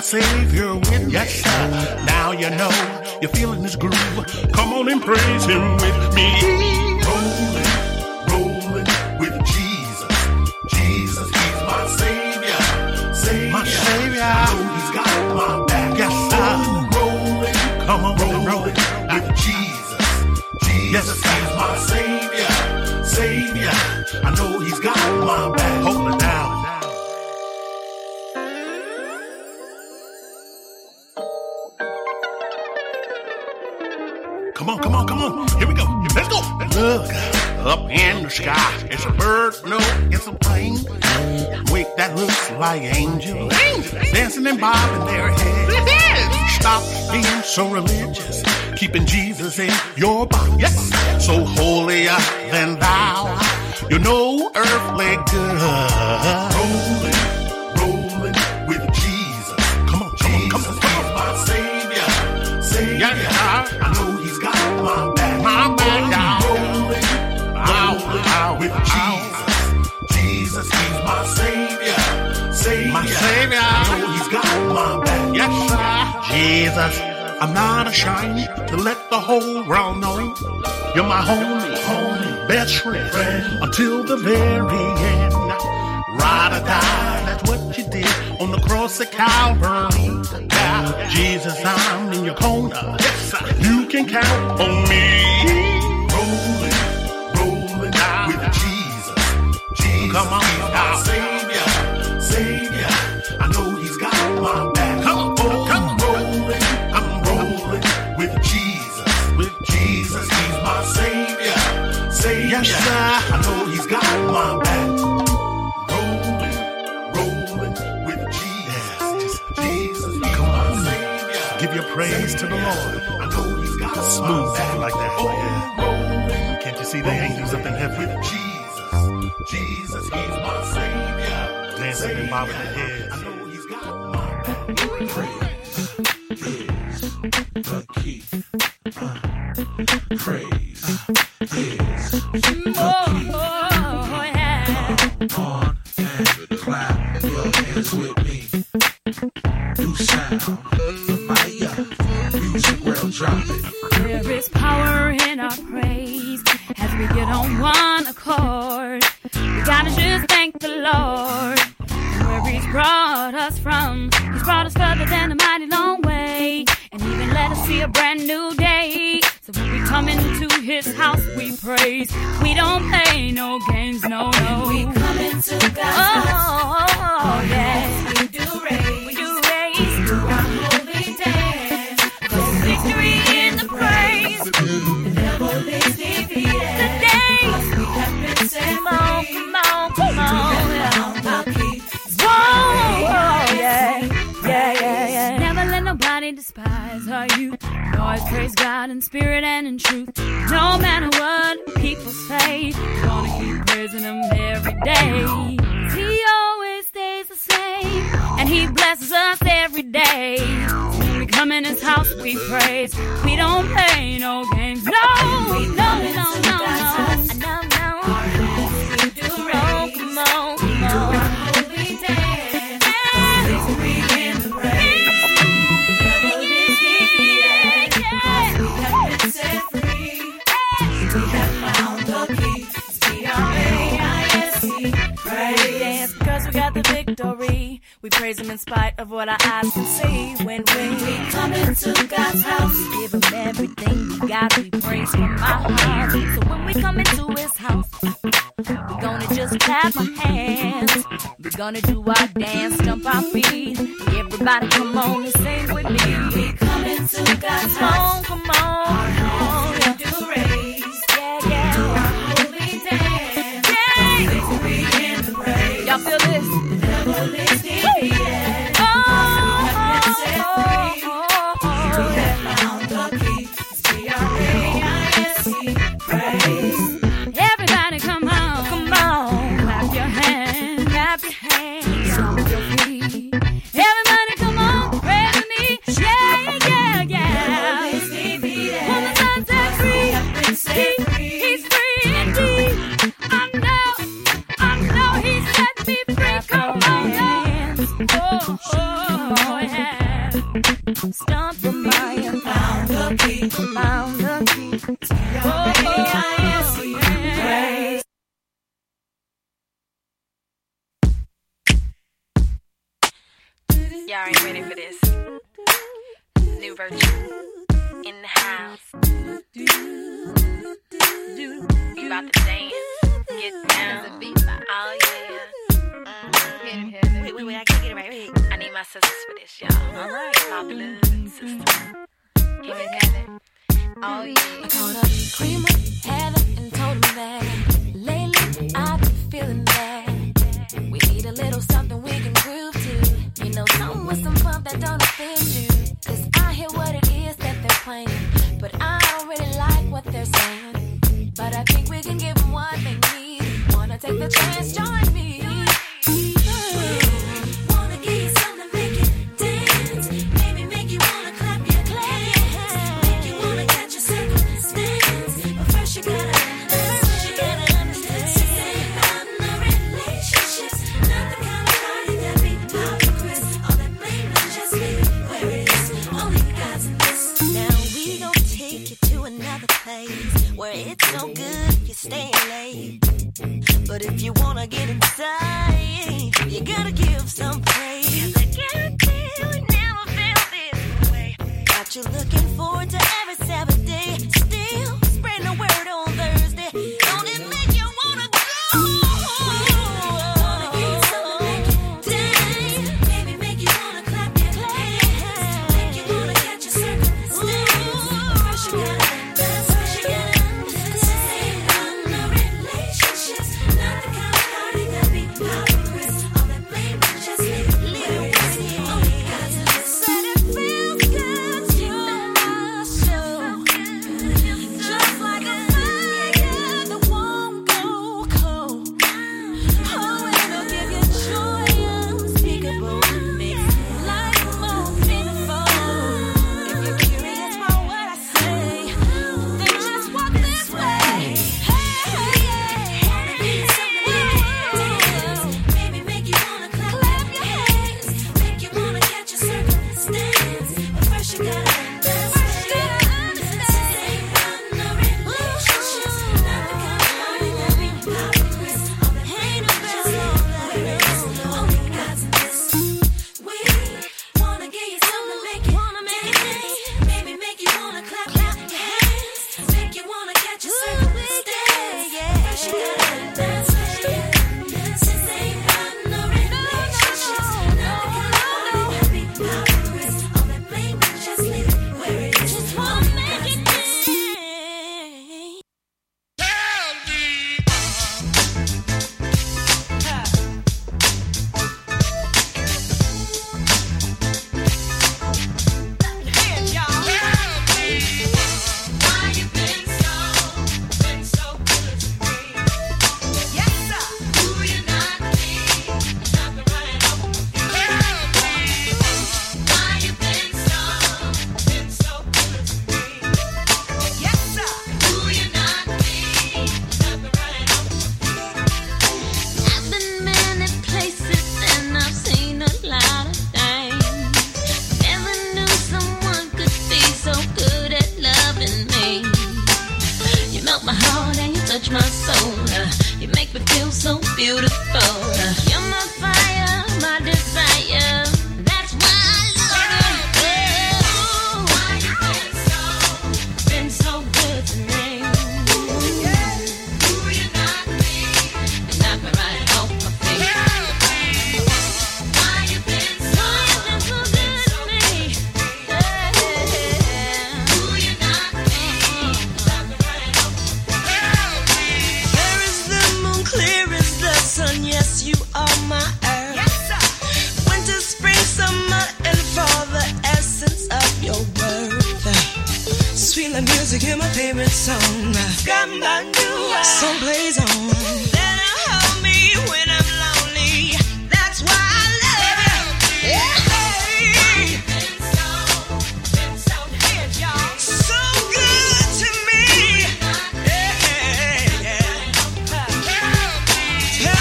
Savior with yes, sir. Now you know you're feeling this groove. Come on and praise him with me. Rolling, rolling with Jesus. Jesus, he's my Savior. Savior. My Savior. I know he's got my back. Yes, sir. Rolling, come on, rolling, rolling with Jesus. Jesus, yes, he's my Savior. Savior. I know he's got my back. Hold it down. Come on, come on, come on. Here we go. Let's go. Look up in the sky. It's a bird. No, it's a plane. Wake that looks like angels. Angels. Dancing and bobbing their heads. Stop being so religious. Keeping Jesus in your body. Yes. So holier than thou. You know earthly good. Rolling, rolling with Jesus. Come on, come on, come on. Come on. My Savior. Savior. Yeah. I know my back, my back, I'm rolling, rolling out with Jesus. Jesus, he's my Savior, Savior. My Savior, I know he's got my back. Yes, sir. Jesus, I'm not ashamed to let the whole world know you're my homie, homie, best friend, friend. Until the very end. Ride or die, that's what you did on the cross of Calvary. Yeah, Jesus, I'm in your corner. Yes, sir. You can count on me. Rolling, rolling with Jesus. say yes, yeah. Now I know he's got my back. Rolling, rolling with Jesus, Jesus, come on, Savior. Give your praise to the Lord. I know he's got a smooth back like that. Oh, yeah. Can't you see the angels up in heaven? Jesus, Jesus, he's my Savior. Dancing and bobbing their heads. I know he's got my back. Praise is the key. Uh, praise. Uh. my soul. You make me feel so beautiful. You're my fire, my desire. That's why I love it. Ooh, why you been so, been so good to me. Ooh, yeah. Ooh, you knock me, you knock me right off my feet. Yeah. Why you been so, been so good to me. Yeah. Ooh, you knock me, you knock me right off my feet. Yeah. Where is the moon, clear as the sun? Yes, you are my earth. Yes, sir. Winter, spring, summer, and fall, the essence of your worth. Sweet like music in my favorite song. Got my new eyes. Some plays on. That'll help me when I'm lonely. That's why I love you. Yeah. Been so good, y'all. So good to me. Yeah, yeah. Tell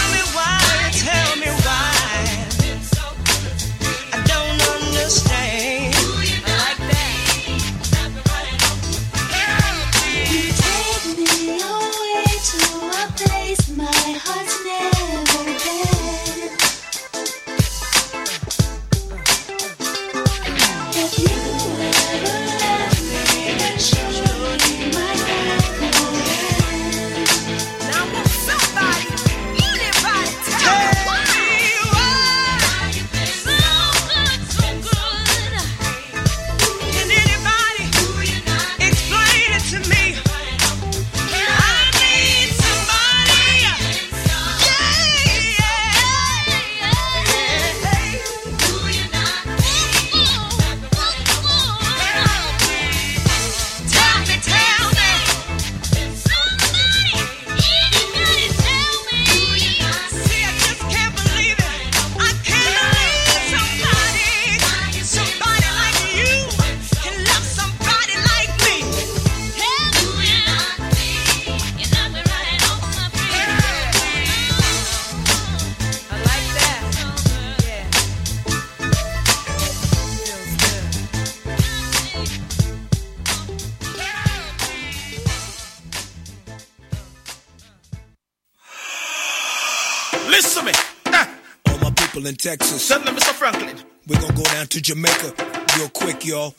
me why, tell me why. I don't understand. I like that. You take me away to a place my heart's never been. If you ever left me, then surely my life will end. Now will somebody, anybody, tell me why you been so good, so good. Can anybody explain it to me? I need somebody. Yeah, yeah. Tell me, tell me. Somebody, anybody tell me. See, I just can't believe it. I can't believe somebody, somebody like you can love somebody like me. Tell me, you knock me right off my feet. I like that. Yeah. Feels good. Listen to me. Ah. All my people in Texas, Son of Mister Franklin. we're gonna go down to Jamaica real quick, y'all.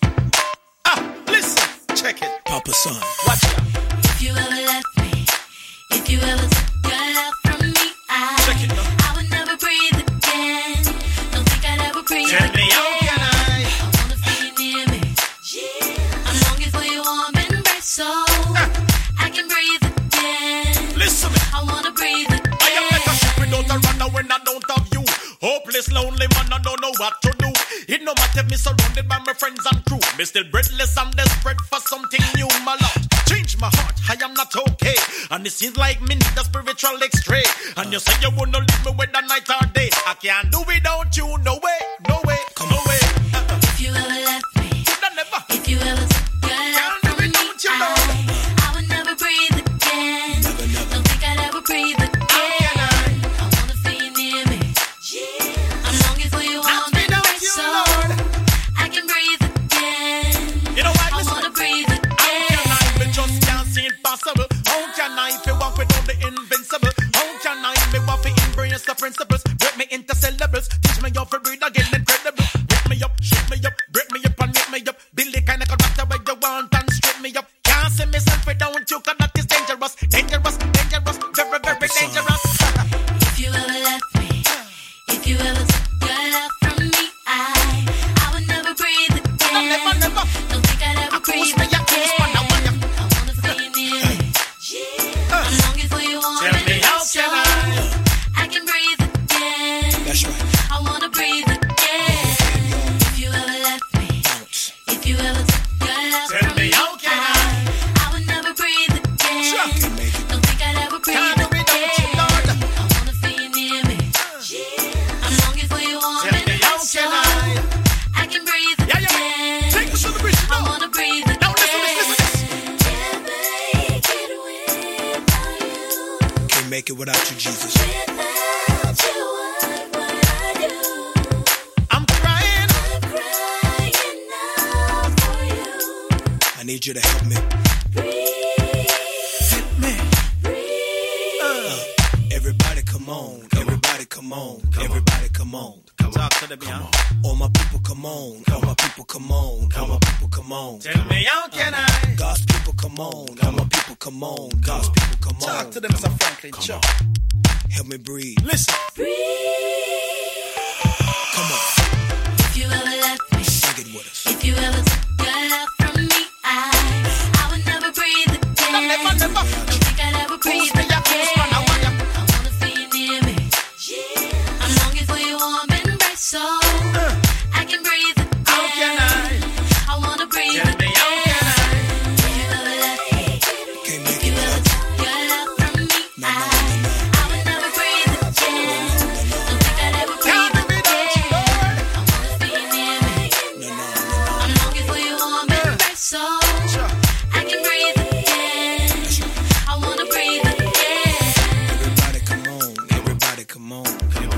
Ah, listen. Check it. Papa Son. Watch it. If you ever left me, if you ever took your love from me, I, Check it now. I would never breathe again. Don't think I'd ever breathe Gently, again. oh, can I? I wanna feel you near me. I'm longing for your warm embrace, so I can breathe again. Listen to me. I wanna breathe again. I am like a ship without a runner when I don't have you. Hopeless, lonely man, I don't know what to do. It no matter if me surrounded by my friends and crew. Me still breathless and desperate for something new, my lord. Change my heart, I am not okay. And it seems like me need a spiritual X-ray. And you say you wanna leave me with the night or day. I can't do without you, no way, no way, no way. Uh-uh. If you ever left me, Could I never. if you ever took your love Can't do from me, without you, no. I, I would never breathe again. Don't think I'd ever breathe again. I wanna feel you near me. I'm longing for your warm Without embrace, you, so Lord. I can breathe again. You know what? I Listen. wanna breathe How can again. I? Me just can't see it possible. How can I feel walk without the invincible? How can I me walk to embrace the principles? Break me into syllables. Teach me how to breathe again, incredible. Wake me up, shake me up, break me up and make me up. Build the kind of character where you want and strip me up. Can't see myself without you, cause that is dangerous. Dangerous, dangerous, very, very dangerous. If you ever left me, if you ever took your love from me, I, I would never breathe again. Never, never. Don't think I'd ever breathe me, I again. wanna, I wanna. I wanna feel you near me. I'm longing for your warm Tell me how embrace, so can I? I can breathe again. That's right. I wanna breathe again. If you ever left me, Out. if you ever took your love Tell from me how can I? I, I would never breathe again. Sure. Can make it. Don't think I'd ever breathe Can't do again. without you, Lord. I wanna feel you near me. I'm longing for your warm Tell me how embrace, so can I? I can breathe Yeah, yeah. again. Take us to the bridge I now. wanna breathe again. Now listen, listen, listen. Can't make it without you. Can't make it without you, Jesus. Without you, what would I do? I'm crying. I'm crying now for you. I need you to help me. Breathe, Help me. breathe. Everybody come on, everybody come on, everybody come on. Talk to the beyond. All my people come on, all my people come on, all my people come on. Tell me how can I? God's people come on, all my people come on, God's people come on. Talk to them, Mister Franklin. Chuck. Help me breathe. Listen. Breathe. Come on. If you ever left me, sing it with us. If you ever took your love from me, I, I would never breathe again. I never, never. Don't think I'd ever breathe again. I want to feel you near me. Yeah. I'm longing for your warm embrace, so uh. I can breathe again. How can I? I want to breathe yeah. again.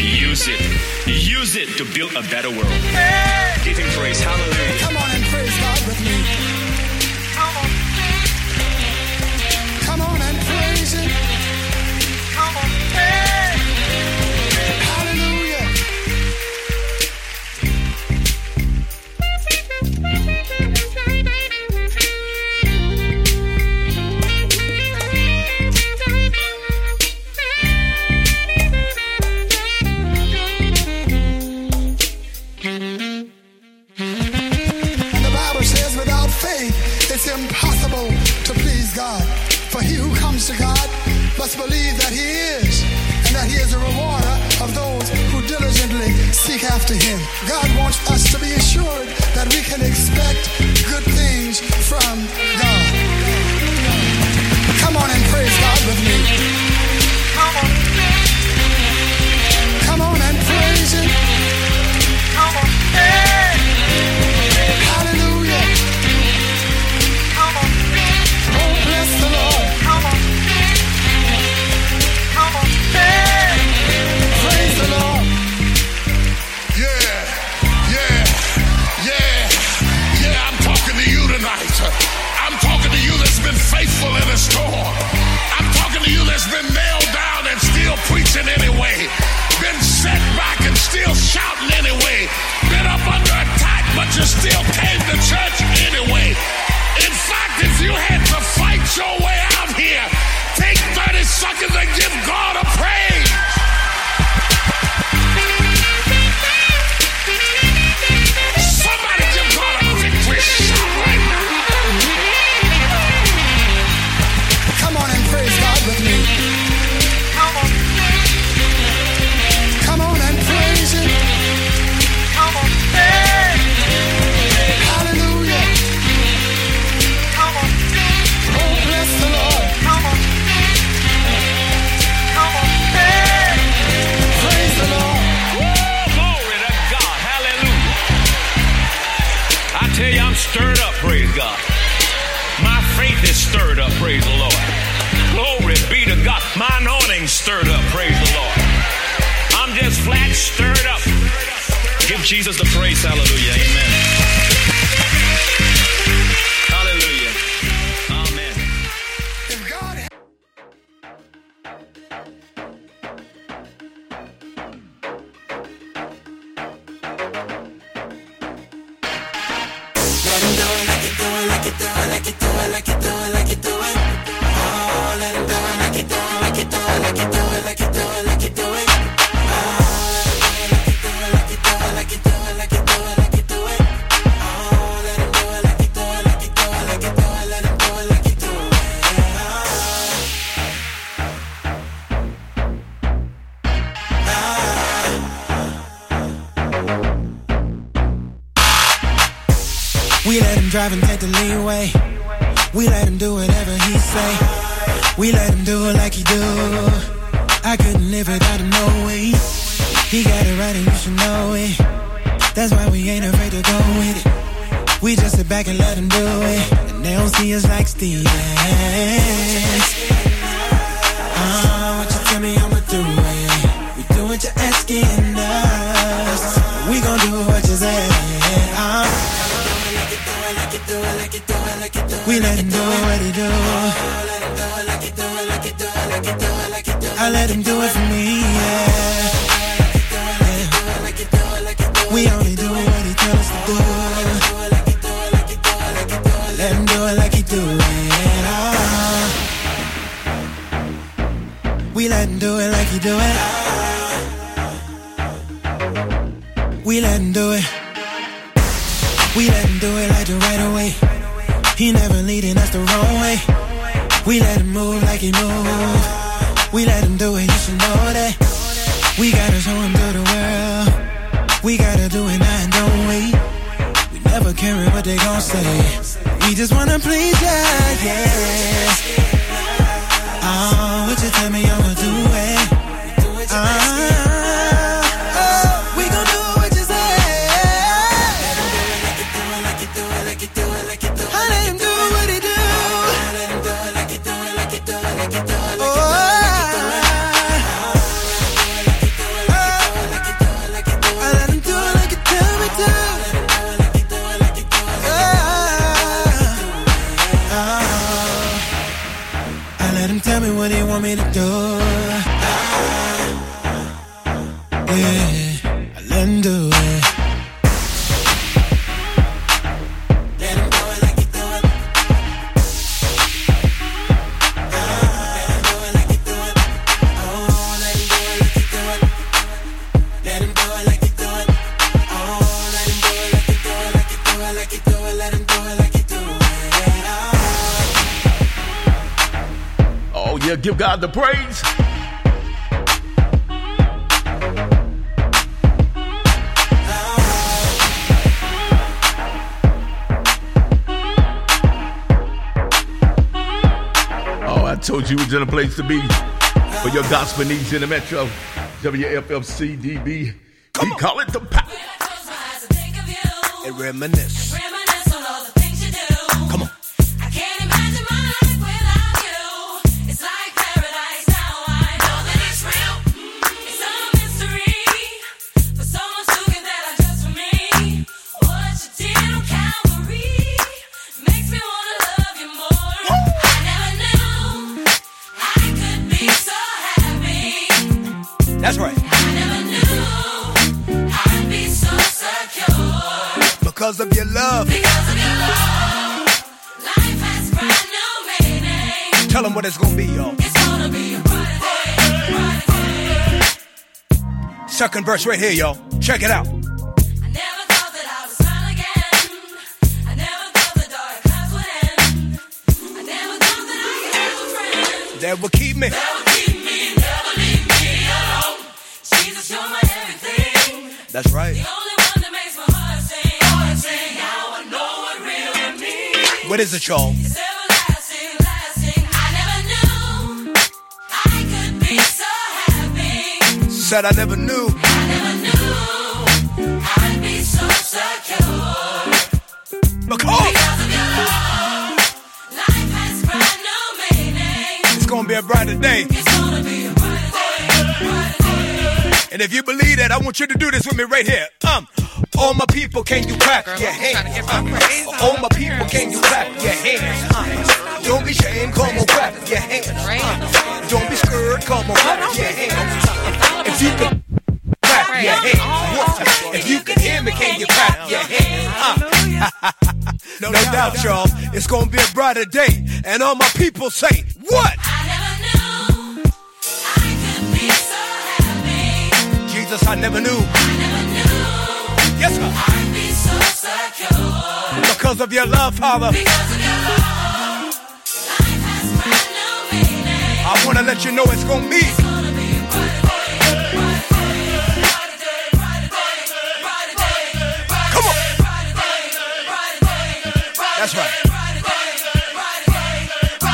Use it. Use it to build a better world. Hey. Give him praise, hallelujah. Come on and praise God with me. Come on. Come on and praise him. Come on. Hey. After him. God wants us to be assured that we can expect good things from God. Come on and praise God with me. Come on. Come on and praise him. Come on. Hey. Hallelujah. Come on. Oh, bless the Lord. Come on. Come on. Hey. Praise the Lord. I'm talking to you that's been faithful in the storm. I'm talking to you that's been nailed down and still preaching anyway. Been set back and still shouting anyway. Been up under attack, but you still came to church anyway. In fact, if you had to fight your way out here, take thirty seconds and give God a praise. Somebody give God a victory shout right now. With me. Come on. Come on and praise him. Come on. Hey. Hallelujah. Come on. Oh, bless the Lord. Come on. Come on. Hey. Praise the Lord. Woo, glory to God. Hallelujah. I tell you, I'm stirred up, praise God. My faith is stirred up, praise the Lord. Glory be to God. My anointing stirred up. Praise the Lord. I'm just flat stirred up. Give Jesus the praise. Hallelujah. Amen. Hallelujah. Amen. If God... Let him do it like it do it, like it do it, like it do it, like it do it, like it do it. Driving, take the leeway. We let him do whatever he say. We let him do it like he do. I couldn't live without him, no way. He got it right and you should know it. That's why we ain't afraid to go with it. We just sit back and let him do it. And they don't see us like Stevens. Uh, what you tell me, I'ma do it. We do what you're asking us. We gon' do what you say. We let him do what he do. I let him do it for me, yeah. We only do what he tells us to do. Let him do it like he do it. Oh. We let him do it like he do it. Oh. We let him do it. We let him do it like the right away. He never leading us the wrong way. We let him move like he moves. We let him do it, you should know that. We gotta show him to the world. We gotta do it now and don't wait. We never care what they gon' say. We just wanna please ya, yeah. Oh, would you tell me I'ma do it? Oh, we gon' do what you say. I let him do what he do. Oh. What do you want me to do? Yeah, I let him do it. Let him do it like you do it. Let him do it like you do it. Oh, let him do it like you do it. Let him do it like you do it. Oh, let him do it like you do it, like you do it, like you do it. Let him do it like you do it. Oh, yeah, give God the praise. Oh, I told you it was in a place to be for your gospel needs in the metro. W F F C D B. We call it the pop. And reminisce. And reminisce on all the things you do. Come on. That's right. I never knew I'd be so secure. Because of your love. Because of your love. Life has bright new meaning. Tell them what it's gonna be, y'all. It's gonna be a brighter day, brighter day. Second verse right here, y'all. Check it out. I never thought that I was gone again. I never thought the dark clouds would end. I never thought that I could have a friend that would keep me. That would keep me. Never leave. You're my everything. That's right. The only one that makes my heart sing. Heart sing. Now I know what really means. What is it, y'all? It's everlasting, lasting. I never knew I could be so happy. Said I never knew. I never knew I'd be so secure. Because, because of your love, life has bright new meaning. It's gonna be a brighter day. It's gonna be a brighter day. Brighter day. And if you believe that, I want you to do this with me right here. Um, all my people, can you clap your hands? Um, all my people, can you clap your hands? Um, don't be ashamed, come on, clap your hands. Um, don't be scared, come on, clap your hands. If you can clap your hands, if you can hear me, can you clap your hands? Um, no doubt, y'all, it's gonna be a brighter day. And all my people say, what? I never knew. I never knew. Yes, sir. I'd be so secure. Because of your love, Father. Because of your love. Life has brand new meaning. I want to let you know it's going to be. It's going to be a brighter day. Brighter day. Brighter day. Brighter day. Brighter day. Brighter day. Brighter day. Brighter day. That's right.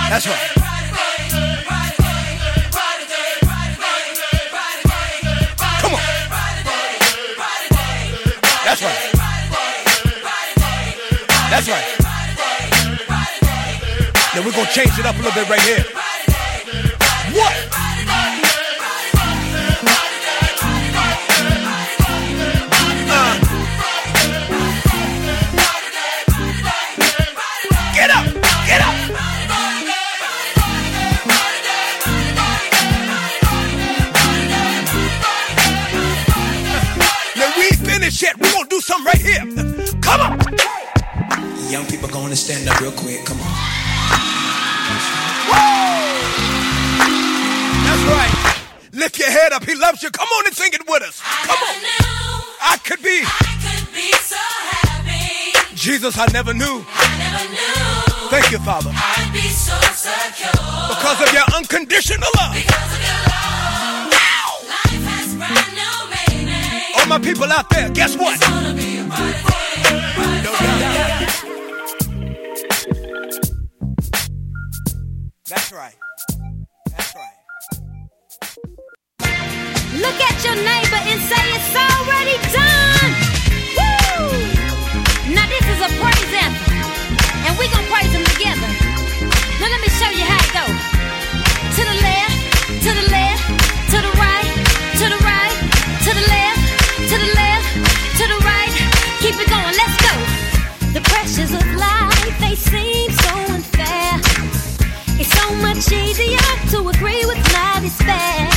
That's right. Come on. and we're going to change it up a little bit right here. What? Uh. Get up, get up. When we finish it, we're going to do something right here. Come on. Young people going to stand up real quick. Come on. That's right. Lift your head up. He loves you. Come on and sing it with us. Come on. I could be. I could be so happy. Jesus, I never knew. I never knew. Thank you, Father. I'd be so secure. Because of your unconditional love. Because of your love. Now. Life has brand new meaning. All my people out there, guess what? It's gonna be a bright day. Bright no doubt. That's right. Look at your neighbor and say it's already done. Woo! Now this is a praise anthem, and we gonna praise him together. Now let me show you how it goes. To the left, to the left, to the right, to the right, to the left, to the left, to the right. Keep it going, let's go. The pressures of life, they seem so unfair. It's so much easier to agree with my despair.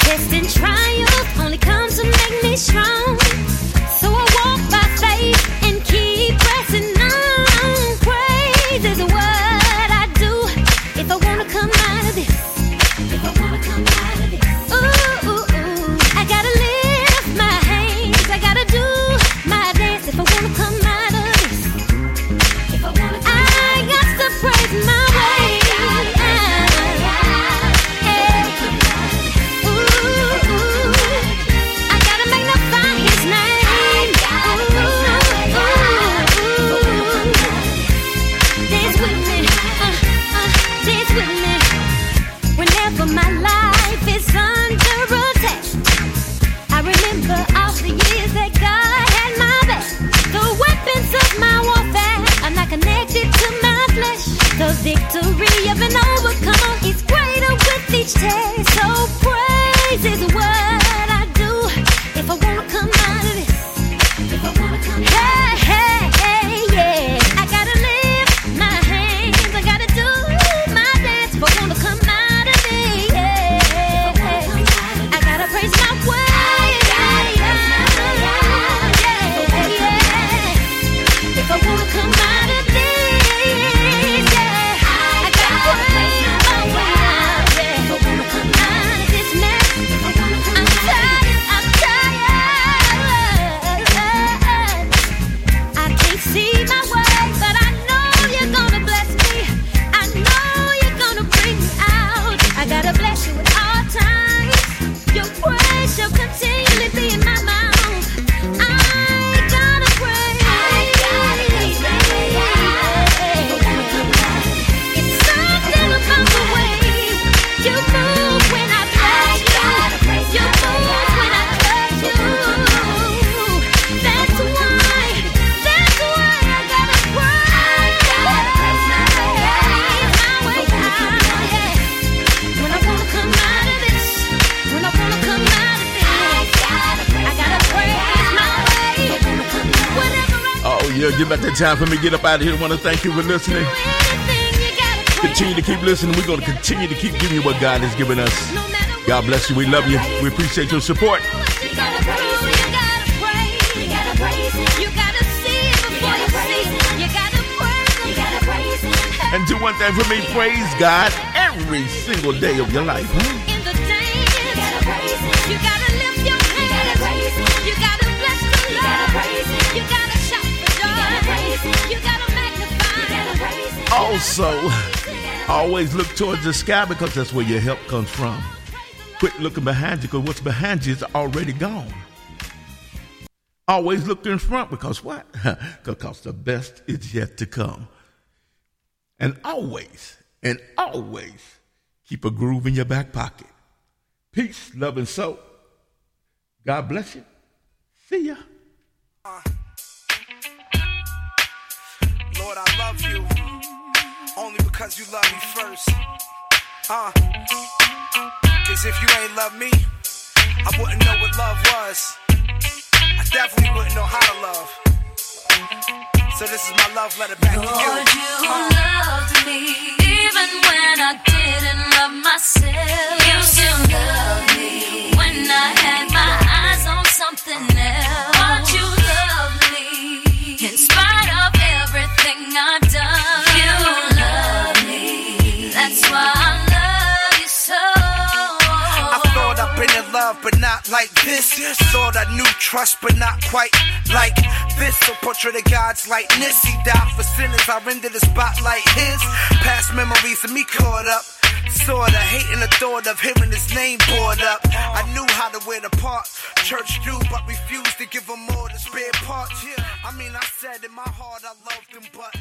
Test and triumph only comes to make me strong. So I walk by faith and keep pressing on. Praise is what I do if I want to come out of this. If I want to come out of this. Ooh, ooh, ooh. I got to lift my hands. I got to do my dance if I want to come out of this. If I want to come out of this. I got to praise my way. The victory of an overcomer is greater with each test. So praise is what I do if I wanna come out of this. If I wanna come out of this. Hey, hey, hey, yeah. I gotta lift my hands. I gotta do my dance if I wanna come out of this. Yeah. I gotta praise my way. Yeah, yeah, yeah. If I wanna come out of this. Get back that time for me. Get up out of here. I want to thank you for listening. Continue to keep listening. We're going to continue to keep giving you what God has given us. God bless you. We love you. We appreciate your support. And do one thing for me. Praise God every single day of your life. Huh? Also, always look towards the sky because that's where your help comes from. Quit looking behind you because what's behind you is already gone. Always look in front because what? Because the best is yet to come. And always, and always keep a groove in your back pocket. Peace, love, and soul. God bless you. See ya. Uh, Lord, I love you. Only because because you love me first. Uh, cause if you ain't love me, I wouldn't know what love was. I definitely wouldn't know how to love. So this is my love letter back Lord, to you. Lord, you uh. loved me, even when I didn't love myself. You still loved me, when I had my eyes on something else. Lord, you loved me, in spite of everything I've done. You love me, that's why I love you so. In love, but not like this. Thought I knew trust, but not quite like this. So portray the God's likeness. He died for sinners. I rendered the spotlight his. Past memories of me caught up. Sorta hating the thought of hearing his name brought up. I knew how to wear the part. Church knew, but refused to give him more the spare parts. Yeah, I mean, I said in my heart I loved him, but